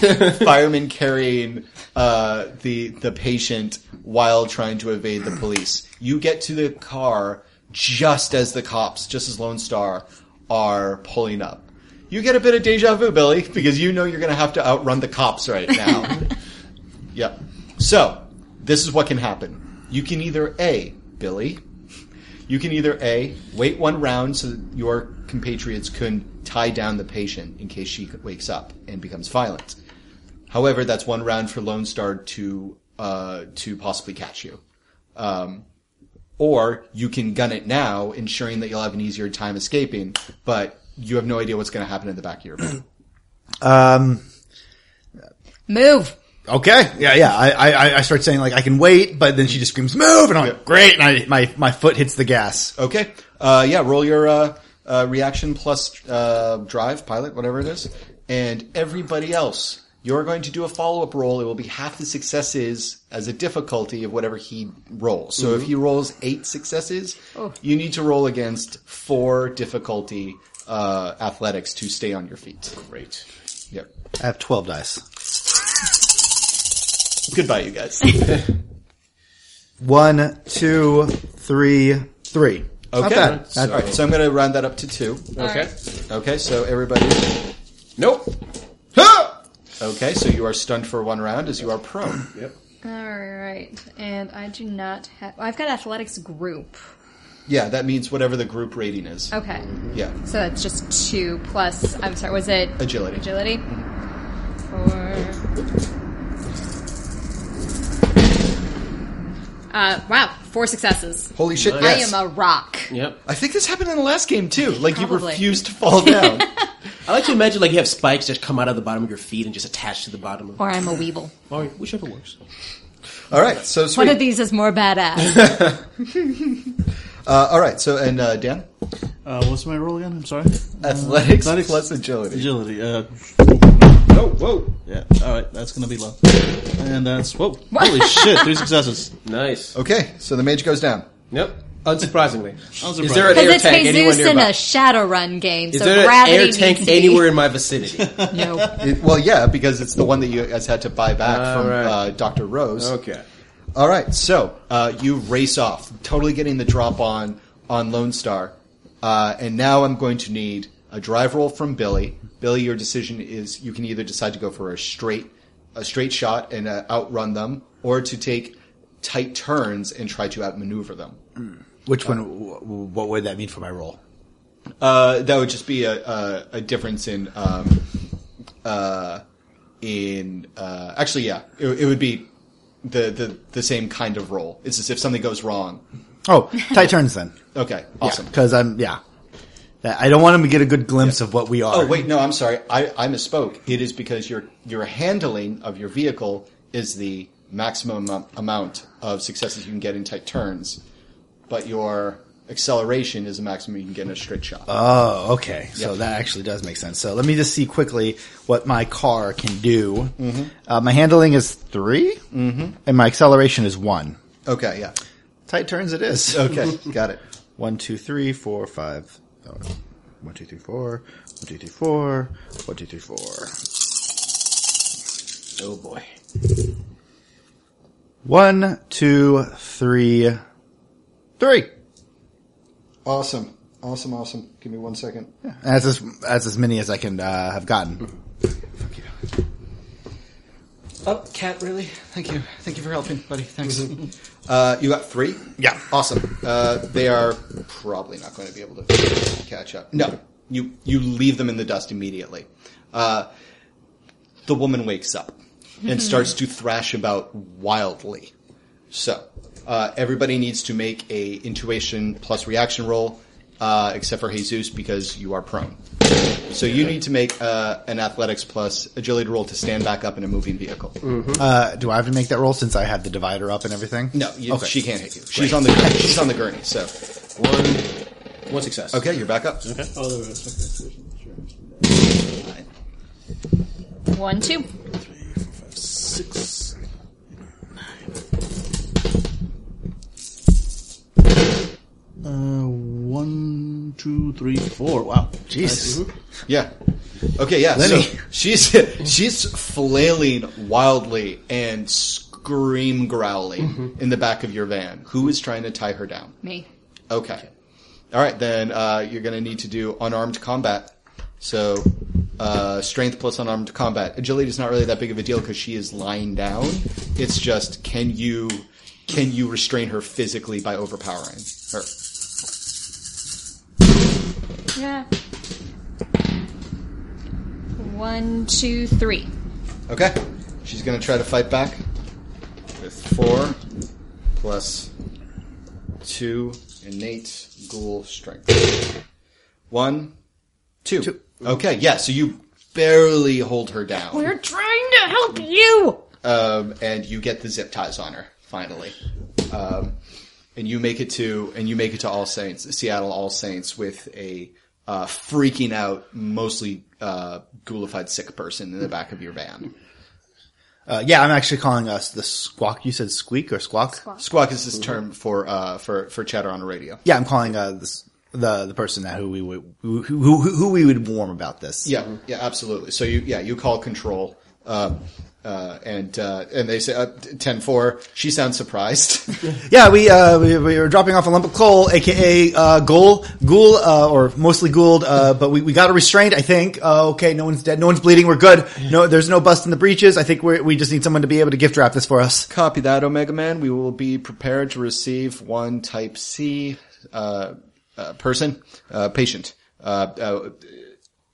firemen carrying the patient while trying to evade the police. You get to the car just as the cops, just as Lone Star, are pulling up. You get a bit of deja vu, Billy, because you know you're going to have to outrun the cops right now. Yep. So, this is what can happen. You can either A, Billy, you can either A, wait one round so that your compatriots can tie down the patient in case she wakes up and becomes violent. However, that's one round for Lone Star to possibly catch you. Or you can gun it now, ensuring that you'll have an easier time escaping, but you have no idea what's going to happen in the back of your brain. Move. Okay. Yeah. I start saying, like, I can wait, but then she just screams, move! And I'm like, great! And my foot hits the gas. Okay. Roll your reaction plus drive, pilot, whatever it is. And everybody else, you're going to do a follow-up roll. It will be half the successes as a difficulty of whatever he rolls. So if he rolls 8 successes, you need to roll against 4 difficulty athletics to stay on your feet. Great. Yep. I have 12 dice. Goodbye, you guys. 1, 2, 3, 3. Okay. Not bad. All right. So I'm going to round that up to 2. Okay. Right. Okay. So everybody. Nope. Okay. So you are stunned for 1 round as you are prone. Yep. All right. And I do not have. I've got athletics group. Yeah, that means whatever the group rating is. Okay. Yeah. So that's just 2 plus, I'm sorry, was it? Agility. Agility? 4. 4 successes. Holy shit, yes. I am a rock. Yep. I think this happened in the last game, too. Like, probably. You refused to fall down. I like to imagine, like, you have spikes that come out of the bottom of your feet and just attach to the bottom of. Or I'm a weevil. Or whichever works. All right, so sweet. One of these is more badass. All right, so, and Dan? What's my roll again? I'm sorry. Athletics plus agility. Agility. Oh, whoa. Yeah, all right, that's going to be low. And that's, whoa, holy shit, 3 successes. Nice. Okay, so the mage goes down. Yep. Unsurprisingly. Is there an air tank anywhere nearby? Because it's Jesus in a Shadowrun game, so gravity needs to be. Is there an air tank anywhere in my vicinity? No. Well, yeah, because it's the one that you guys had to buy back from Dr. Rose. Okay. All right, so you race off, totally getting the drop on Lone Star. And now I'm going to need a drive roll from Billy. Billy, your decision is you can either decide to go for a straight shot and outrun them, or to take tight turns and try to outmaneuver them. Mm. Which one? What would that mean for my roll? That would just be a difference in actually, yeah, it would be the same kind of roll. It's as if something goes wrong. Oh, tight turns then. Okay, awesome. Because I don't want him to get a good glimpse of what we are. Oh wait, no, I'm sorry, I misspoke. It is because your handling of your vehicle is the maximum amount of successes you can get in tight turns. But your acceleration is the maximum you can get in a straight shot. Oh, okay. Yep. So that actually does make sense. So let me just see quickly what my car can do. Mm-hmm. My handling is 3, mm-hmm. and my acceleration is 1. Okay, yeah. Tight turns it is. Okay, got it. 1, 2, 3, 4, 5. Oh, no. 1, 2, 3, 4. 1, 2, 3, 4. 1, 2, 3, 4. Oh, boy. 1, 2, 3, 3. Awesome. Give me 1 second. Yeah. That's as many as I can have gotten. Fuck you. Oh, Kat, really? Thank you. Thank you for helping, buddy. Thanks. You got 3? Yeah. Awesome. They are probably not going to be able to catch up. No. You leave them in the dust immediately. The woman wakes up and starts to thrash about wildly. So everybody needs to make a intuition plus reaction roll, except for Jesus because you are prone. So you need to make an athletics plus agility roll to stand back up in a moving vehicle. Mm-hmm. Do I have to make that roll since I have the divider up and everything? No, okay. She can't hit you. She's on the gurney. So 1 success. Okay, you're back up. Okay. 1, 2. 3, 4, 5, 6. 1, 2, 3, 4. Wow. Jesus. Yeah. Okay, yeah. Lenny. So she's flailing wildly and growling in the back of your van. Who is trying to tie her down? Me. Okay. All right, then you're going to need to do unarmed combat. So strength plus unarmed combat. Agility is not really that big of a deal because she is lying down. It's just can you restrain her physically by overpowering her? Yeah. 1, 2, 3. Okay. She's going to try to fight back with 4 plus 2 innate ghoul strength. 1, 2. Okay, yeah, so you barely hold her down. We're trying to help you! And you get the zip ties on her, finally. And you make it to, All Saints, Seattle All Saints, with a freaking out, mostly ghoulified sick person in the back of your van. Yeah, I'm actually calling us the squawk. You said squeak or squawk? Squawk, is this term for chatter on a radio. Yeah, I'm calling the person that who we would warn about this. Yeah, yeah, absolutely. So you call control, and they say 10-4. She sounds surprised. Yeah, we were dropping off a lump of coal, aka ghouled, but we got her restrained. I think okay, no one's dead, no one's bleeding, we're good. No, there's no bust in the breaches. I think we just need someone to be able to gift wrap this for us. Copy that, Omega Man. We will be prepared to receive one Type C patient.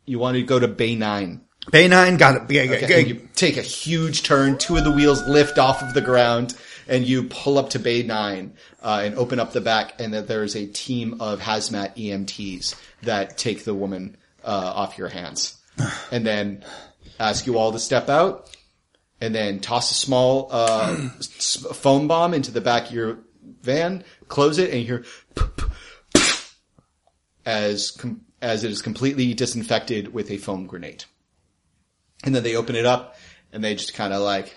You want to go to Bay 9. Bay 9, got it. Okay, you take a huge turn, 2 of the wheels lift off of the ground, and you pull up to Bay 9 and open up the back, and that there is a team of hazmat EMTs that take the woman off your hands. And then ask you all to step out, and then toss a small foam bomb into the back of your van, close it, and you hear... as it is completely disinfected with a foam grenade. And then they open it up, and they just kind of, like,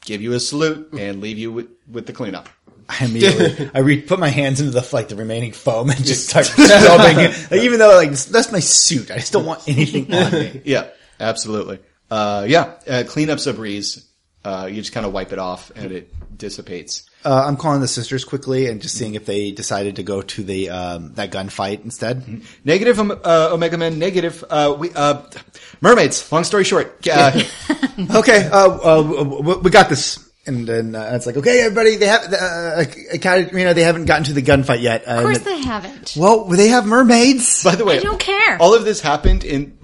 give you a salute and leave you with the cleanup. I immediately put my hands into the remaining foam and just start rubbing it. Like, even though, that's my suit. I just don't want anything on me. Yeah, absolutely. Cleanup's a breeze. You just kind of wipe it off, and it dissipates. I'm calling the sisters quickly and just seeing if they decided to go to the that gunfight instead. Negative, Omega Men. Negative. We mermaids. Long story short. Okay, we got this. And then it's like, okay, everybody, they have they haven't gotten to the gunfight yet. Of course, they haven't. Well, they have mermaids. By the way, I don't care. All of this happened in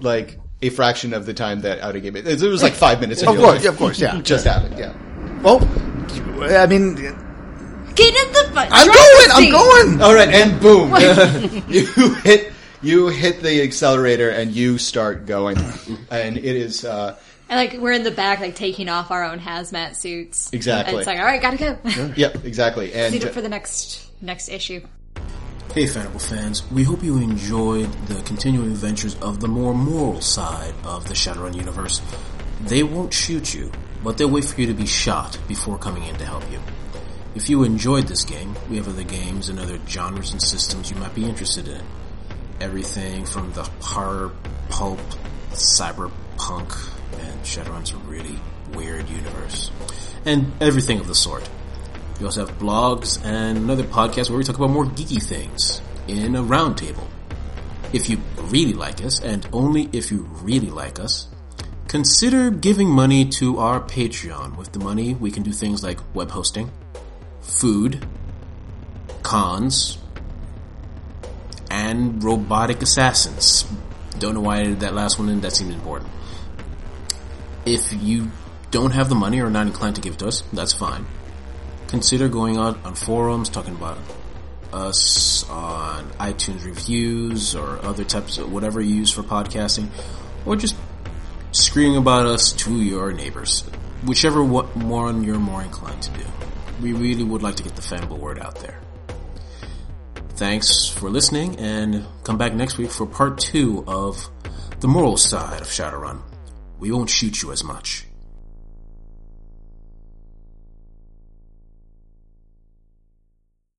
a fraction of the time that Outer Game. It was 5 minutes. Of course, yeah. Just happened. Yeah. Well, I mean, get in the fight. I'm going. All right, and boom, you hit the accelerator and you start going, and it is. And we're in the back, taking off our own hazmat suits. Exactly. And it's all right, gotta go. Yep, exactly. And see it for the next issue. Hey, Fandible fans, we hope you enjoyed the continuing adventures of the more moral side of the Shadowrun universe. They won't shoot you, but they'll wait for you to be shot before coming in to help you. If you enjoyed this game, we have other games and other genres and systems you might be interested in. Everything from the horror, pulp, cyberpunk, and Shadowrun's a really weird universe. And everything of the sort. We also have blogs and another podcast where we talk about more geeky things in a round table. If you really like us, and only if you really like us, consider giving money to our Patreon. With the money, we can do things like web hosting, food, cons, and robotic assassins. Don't know why I did that last one, and that seemed important. If you don't have the money or are not inclined to give it to us, that's fine. Consider going out on forums, talking about us on iTunes reviews or other types of whatever you use for podcasting, or just screaming about us to your neighbors. Whichever one you're more inclined to do. We really would like to get the Fandible word out there. Thanks for listening, and come back next week for part 2 of the moral side of Shadowrun. We won't shoot you as much.